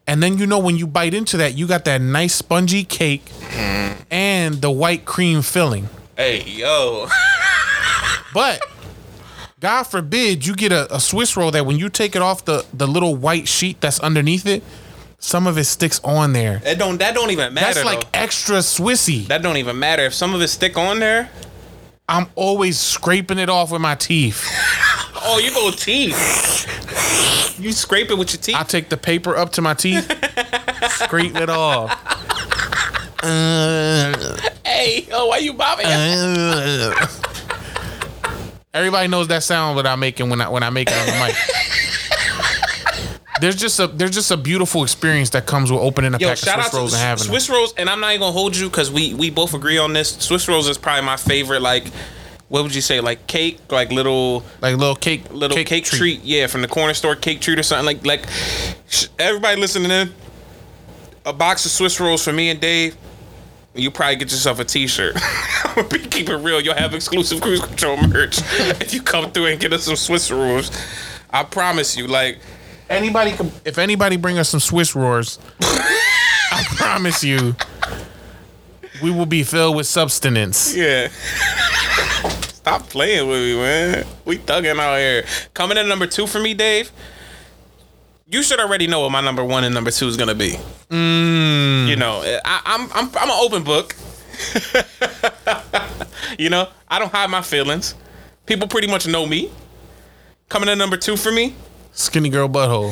And then you know when you bite into that, you got that nice spongy cake and the white cream filling. Hey, yo. But... God forbid you get a, a Swiss roll that when you take it off the, the little white sheet that's underneath it, some of it sticks on there. It don't that don't even matter. That's like though. Extra Swissy. That don't even matter. If some of it stick on there, I'm always scraping it off with my teeth. Oh, you go teeth. You scrape it with your teeth. I take the paper up to my teeth, scrape it off. Uh, hey, oh, why you bobbing? Uh, Everybody knows that sound that I'm making when I when I make it on the mic. There's just a there's just a beautiful experience that comes with opening a Yo, pack shout of Swiss out rolls to and having Swiss them. rolls. And I'm not even gonna hold you because we we both agree on this. Swiss rolls is probably my favorite. Like, what would you say? Like cake, like little, like little cake, little cake, cake treat. treat. Yeah, from the corner store, cake treat or something. Like like everybody listening in, a box of Swiss rolls for me and Dave. You probably get yourself a t-shirt. I'm gonna be keeping real. You'll have exclusive Cruise Control merch if you come through and get us some Swiss rolls. I promise you. Like anybody, can, if anybody bring us some Swiss rolls, I promise you, we will be filled with substance. Yeah. Stop playing with me, man. We thugging out here. Coming in number two for me, Dave. You should already know what my number one and number two is gonna be. Mm. You know, I, I'm I'm I'm an open book. You know, I don't hide my feelings. People pretty much know me. Coming in number two for me, skinny girl butthole.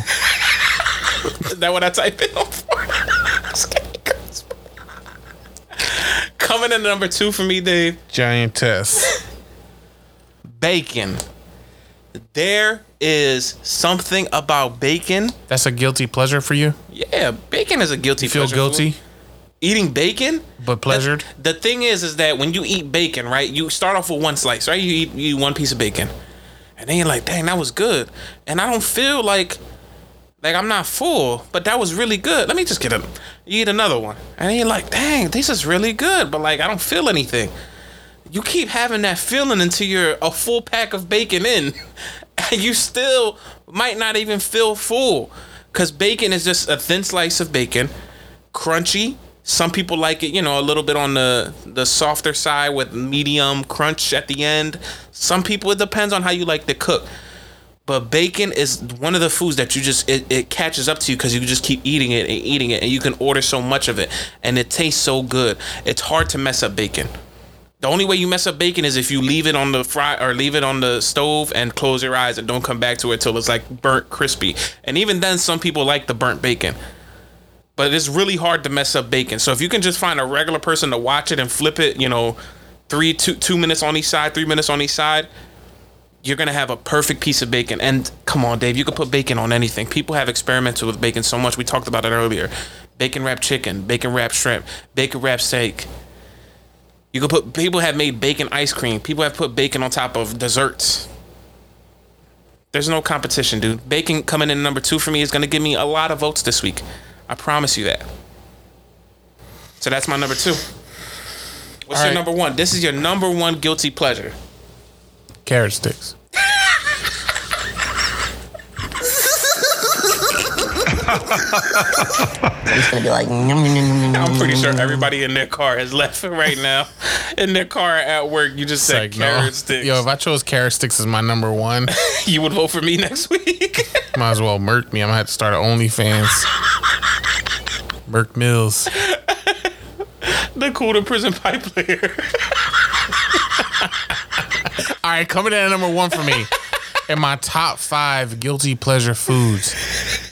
Is that what I typed in for? Skinny girl's butthole. Coming in number two for me, Dave. Giantess. Bacon. There is something about bacon. That's a guilty pleasure for you? Yeah, bacon is a guilty you feel pleasure. Feel guilty? Food. Eating bacon? But pleasured? The, the thing is, is that when you eat bacon, right, you start off with one slice, right? You eat, you eat one piece of bacon. And then you're like, dang, that was good. And I don't feel like, like I'm not full, but that was really good. Let me just get a, you eat another one. And then you're like, dang, this is really good, but like I don't feel anything. You keep having that feeling until you're a full pack of bacon in. And you still might not even feel full. Because bacon is just a thin slice of bacon. Crunchy. Some people like it, you know, a little bit on the, the softer side with medium crunch at the end. Some people, it depends on how you like to cook. But bacon is one of the foods that you just, it, it catches up to you because you just keep eating it and eating it. And you can order so much of it. And it tastes so good. It's hard to mess up bacon. The only way you mess up bacon is if you leave it on the fry or leave it on the stove and close your eyes and don't come back to it till it's like burnt crispy. And even then, some people like the burnt bacon, but it's really hard to mess up bacon. So if you can just find a regular person to watch it and flip it, you know, three, two, two minutes on each side, three minutes on each side, you're going to have a perfect piece of bacon. And come on, Dave, you can put bacon on anything. People have experimented with bacon so much. We talked about it earlier. Bacon wrapped chicken, bacon wrapped shrimp, bacon wrapped steak. You can put, people have made bacon ice cream. People have put bacon on top of desserts. There's no competition, dude. Bacon coming in number two for me is going to give me a lot of votes this week. I promise you that. So that's my number two. What's All your right. number one? This is your number one guilty pleasure. Carrot sticks. It's gonna be like, I'm pretty sure everybody in their car is laughing right now. In their car at work, you just said like, carrot no. sticks. Yo, if I chose carrot sticks as my number one, you would vote for me next week. Might as well murk me. I'm gonna have to start an OnlyFans. Murk Mills. The Cool to Prison Pipeline. Alright, coming in at number one for me. And my top five guilty pleasure foods.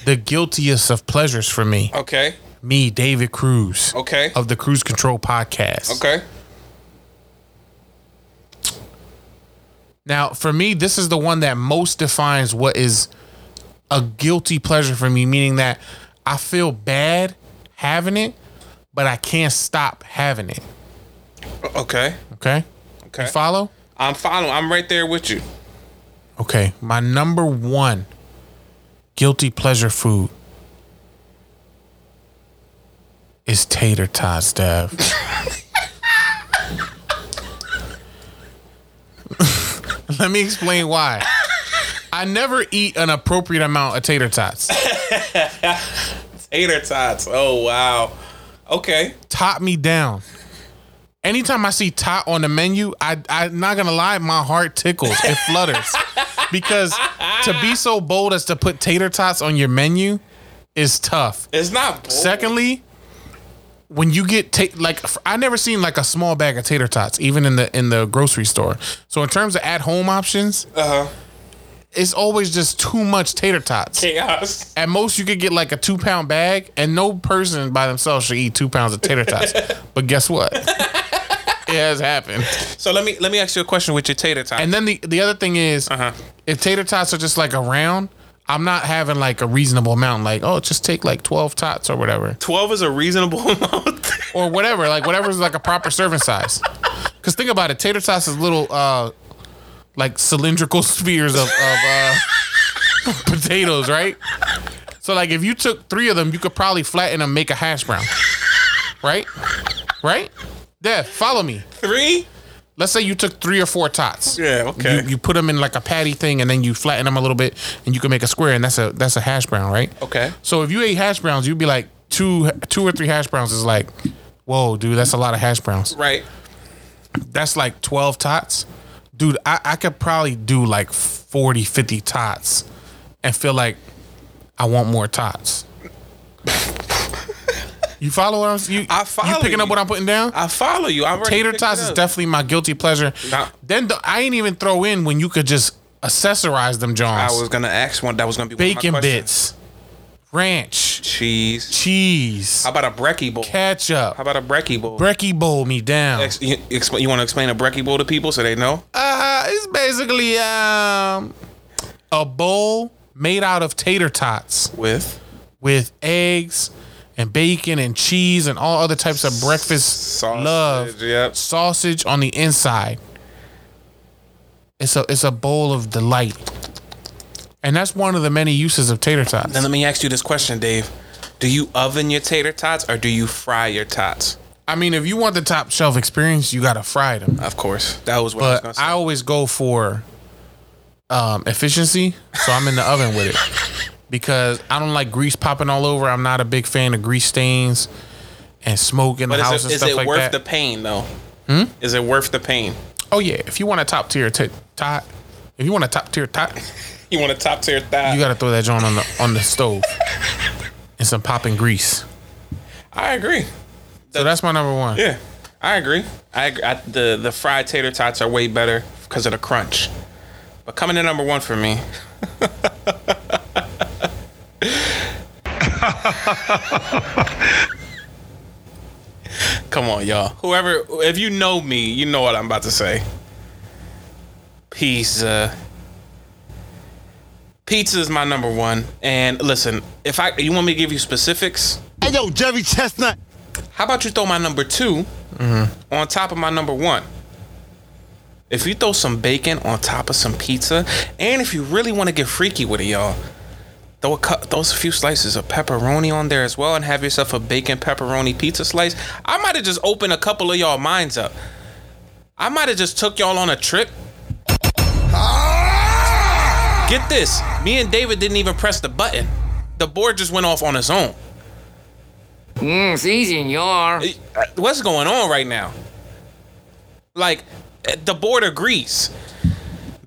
The guiltiest of pleasures for me. Okay. Me, David Cruz. Okay. Of the Cruise Control Podcast. Okay. Now, for me, this is the one that most defines what is a guilty pleasure for me, meaning that I feel bad having it, but I can't stop having it. Okay. Okay? Okay. You follow? I'm following. I'm right there with you. Okay, my number one guilty pleasure food is tater tots, Dev. Let me explain why. I never eat an appropriate amount of tater tots. Tater tots. Oh, wow. Okay. Top me down. Anytime I see tot on the menu, I, I'm not going to lie, my heart tickles. It flutters. Because to be so bold as to put tater tots on your menu is tough. It's not bold. Secondly, when you get ta- like I never seen like a small bag of tater tots, even in the in the grocery store. So in terms of at home options, uh-huh. It's always just too much tater tots. Chaos. At most, you could get like a two pound bag, and no person by themselves should eat two pounds of tater tots. But guess what? It has happened. So let me let me ask you a question with your tater tots. And then the, the other thing is, uh-huh. if tater tots are just like around, I'm not having like a reasonable amount, like, oh, just take like twelve tots or whatever. twelve is a reasonable amount? Or whatever, like whatever's like a proper serving size. Because think about it, tater tots is little uh, like cylindrical spheres of, of uh, potatoes, right? So like if you took three of them, you could probably flatten them, make a hash brown. Right? Right? Dad, follow me. Three? Let's say you took three or four tots. Yeah, okay. You, you put them in like a patty thing, and then you flatten them a little bit, and you can make a square, and that's a that's a hash brown, right? Okay. So if you ate hash browns, you'd be like two two or three hash browns is like, whoa, dude, that's a lot of hash browns. Right. That's like twelve tots. Dude, I, I could probably do like forty, fifty tots and feel like I want more tots. You follow what I'm saying? I follow you. You picking you. Up what I'm putting down? I follow you. I've Tater tots is definitely my guilty pleasure. Nah. Then the, I ain't even throw in when you could just accessorize them, Johns. I was going to ask one. That was going to be Bacon one of my bits. Ranch. Cheese. Cheese. How about a brekkie bowl? Ketchup. How about a brekkie bowl? Brekkie bowl me down. Ex- you exp- you want to explain a brekkie bowl to people so they know? Uh, it's basically um, a bowl made out of tater tots. With? With eggs and bacon and cheese and all other types of breakfast sausage, love yep. sausage on the inside. It's a it's a bowl of delight, and that's one of the many uses of tater tots. Then let me ask you this question, Dave: do you oven your tater tots or do you fry your tots? I mean, if you want the top shelf experience, you gotta fry them. Of course, that was what but I was gonna say. I always go for um, efficiency, so I'm in the oven with it. Because I don't like grease popping all over. I'm not a big fan of grease stains and smoke in the house and stuff like that. But is it worth the pain, though? Hmm? Is it worth the pain? Oh, yeah. If you want a top tier t- tot, if you want a top tier tot, you want a top tier tot, you got to throw that joint on the on the stove and some popping grease. I agree. So that's my number one. Yeah, I agree. I, agree. I the the fried tater tots are way better because of the crunch. But coming to number one for me. Come on, y'all. Whoever, if you know me, you know what I'm about to say. Pizza. Pizza is my number one. And listen, if I, you want me to give you specifics? Hey, yo, Jerry Chestnut. How about you throw my number two mm-hmm. on top of my number one? If you throw some bacon on top of some pizza, and if you really want to get freaky with it, y'all, throw a, cu- throw a few slices of pepperoni on there as well, and have yourself a bacon pepperoni pizza slice. I might have just opened a couple of y'all minds up. I might have just took y'all on a trip. Get this. Me and David didn't even press the button. The board just went off on its own. Mm, it's easy in your. What's going on right now? Like, the board agrees.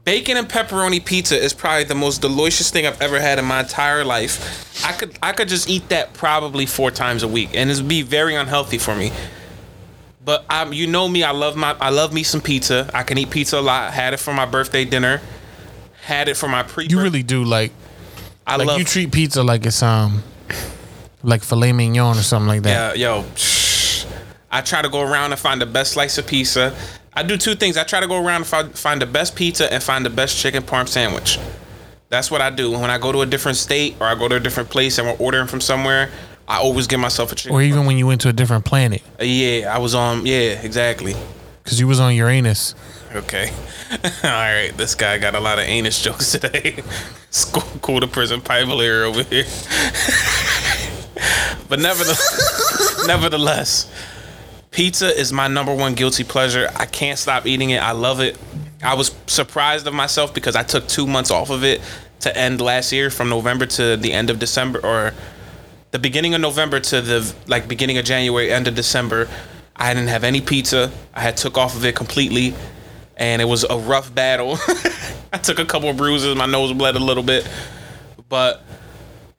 Bacon and pepperoni pizza is probably the most delicious thing I've ever had in my entire life. I could I could just eat that probably four times a week, and it'd be very unhealthy for me. But I'm, you know me, I love my I love me some pizza. I can eat pizza a lot. Had it for my birthday dinner. Had it for my pre. You really do like. I like love you treat pizza like it's um, like filet mignon or something like that. Yeah, yo, shh. I try to go around and find the best slice of pizza. I do two things. I try to go around and find the best pizza and find the best chicken parm sandwich. That's what I do. When I go to a different state or I go to a different place and we're ordering from somewhere, I always get myself a chicken. Or even parm. When you went to a different planet. Yeah, I was on. Yeah, exactly. Because you was on Uranus. Okay. All right. This guy got a lot of anus jokes today. Cool to Prison Pipeline over here. But nevertheless, nevertheless. Pizza is my number one guilty pleasure. I can't stop eating it. I love it. I was surprised of myself because I took two months off of it to end last year, from November to the end of December, or the beginning of November to the like beginning of January, end of December. I didn't have any pizza. I had took off of it completely, and it was a rough battle. I took a couple of bruises. My nose bled a little bit, but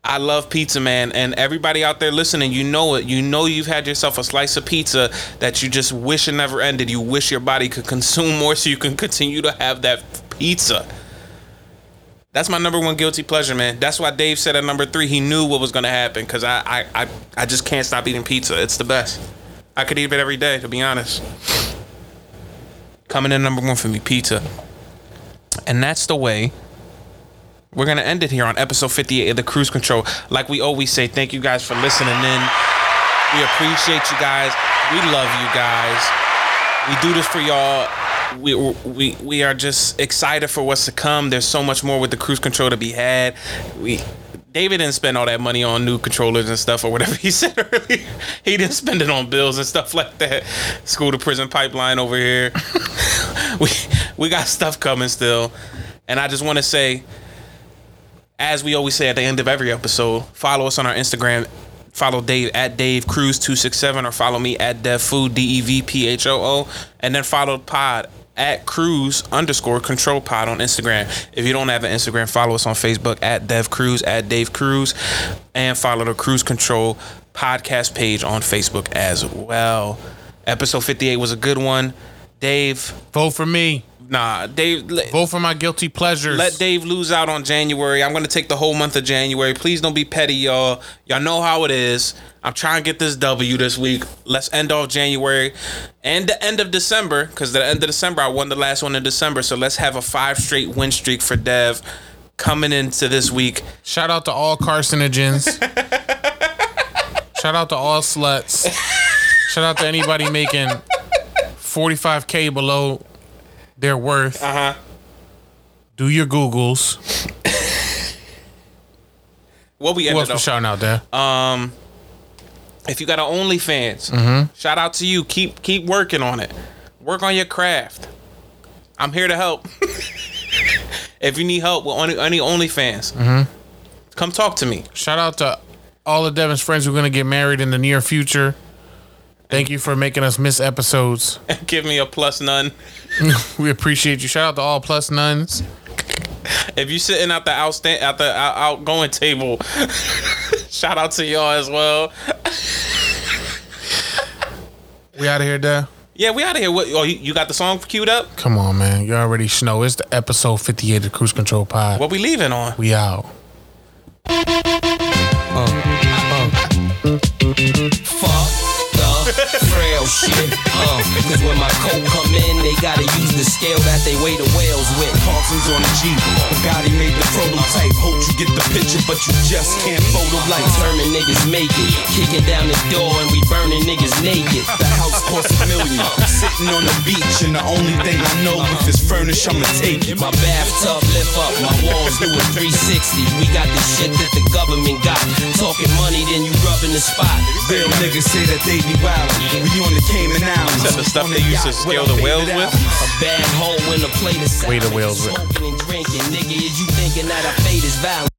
I love pizza, man, and everybody out there listening, you know it. You know you've had yourself a slice of pizza that you just wish it never ended. You wish your body could consume more so you can continue to have that pizza. That's my number one guilty pleasure, man. That's why Dave said at number three he knew what was going to happen, because I, I, I, I just can't stop eating pizza. It's the best. I could eat it every day, to be honest. Coming in number one for me, pizza. And that's the way we're going to end it here on episode fifty-eight of The Cruise Control. Like we always say, thank you guys for listening in. We appreciate you guys. We love you guys. We do this for y'all. We we we are just excited for what's to come. There's so much more with the Cruise Control to be had. We David didn't spend all that money on new controllers and stuff or whatever he said earlier. He didn't spend it on bills and stuff like that. School to prison pipeline over here. we we got stuff coming still. And I just want to say, as we always say at the end of every episode, follow us on our Instagram. Follow Dave at Dave Cruise two six seven, or follow me at DevFood, D E V P H O O, and then follow the pod at Cruise underscore Control Pod on Instagram. If you don't have an Instagram, follow us on Facebook at Dev Cruise, at Dave Cruise, and follow the Cruise Control podcast page on Facebook as well. Episode fifty-eight was a good one. Dave, vote for me. Nah, Dave. Vote for my guilty pleasures. Let Dave lose out on January. I'm going to take the whole month of January. Please don't be petty, y'all. Y'all know how it is. I'm trying to get this W this week. Let's end off January and the end of December, because the end of December, I won the last one in December. So let's have a five straight win streak for Dev coming into this week. Shout out to all carcinogens. Shout out to all sluts. Shout out to anybody making forty-five K below their worth. Uh huh. Do your Googles. What we ended up shouting out there. Um, if you got an OnlyFans, mm-hmm. shout out to you. Keep keep working on it. Work on your craft. I'm here to help. If you need help with any, any OnlyFans, mm-hmm. come talk to me. Shout out to all of Devin's friends who are gonna get married in the near future. Thank you for making us miss episodes. Give me a plus nun. We appreciate you. Shout out to all plus nuns. If you're sitting at the, outsta- at the out- outgoing table, shout out to y'all as well. We out of here, Dad? Yeah, we out of here. What, oh, you got the song queued up? Come on, man. You already know. It's the episode fifty-eight of Cruise Control Pod. What we leaving on? We out. Uh, uh, fuck. Frail shit, uh, cause when my coat come in, they gotta use the scale that they weigh the whales with. Parsons on the Jeep, Bugatti made the prototype. Hope you get the picture, but you just can't photo like. Determined niggas make it, kicking down the door and we burning niggas naked. The house costs a million, sitting on the beach, and the only thing I know with this furnish, I'ma take it. My bathtub lift up, my walls do a three sixty. We got the shit that the government got. Talking money, then you rubbing the spot. Real niggas say that they be wild. Yeah. We on the Cayman Islands. Except the stuff they used to scale the whales with. A bad hole in a plate of salad. Weigh the whales with. Smoking and drinking, nigga, is you thinking that our fate is violent?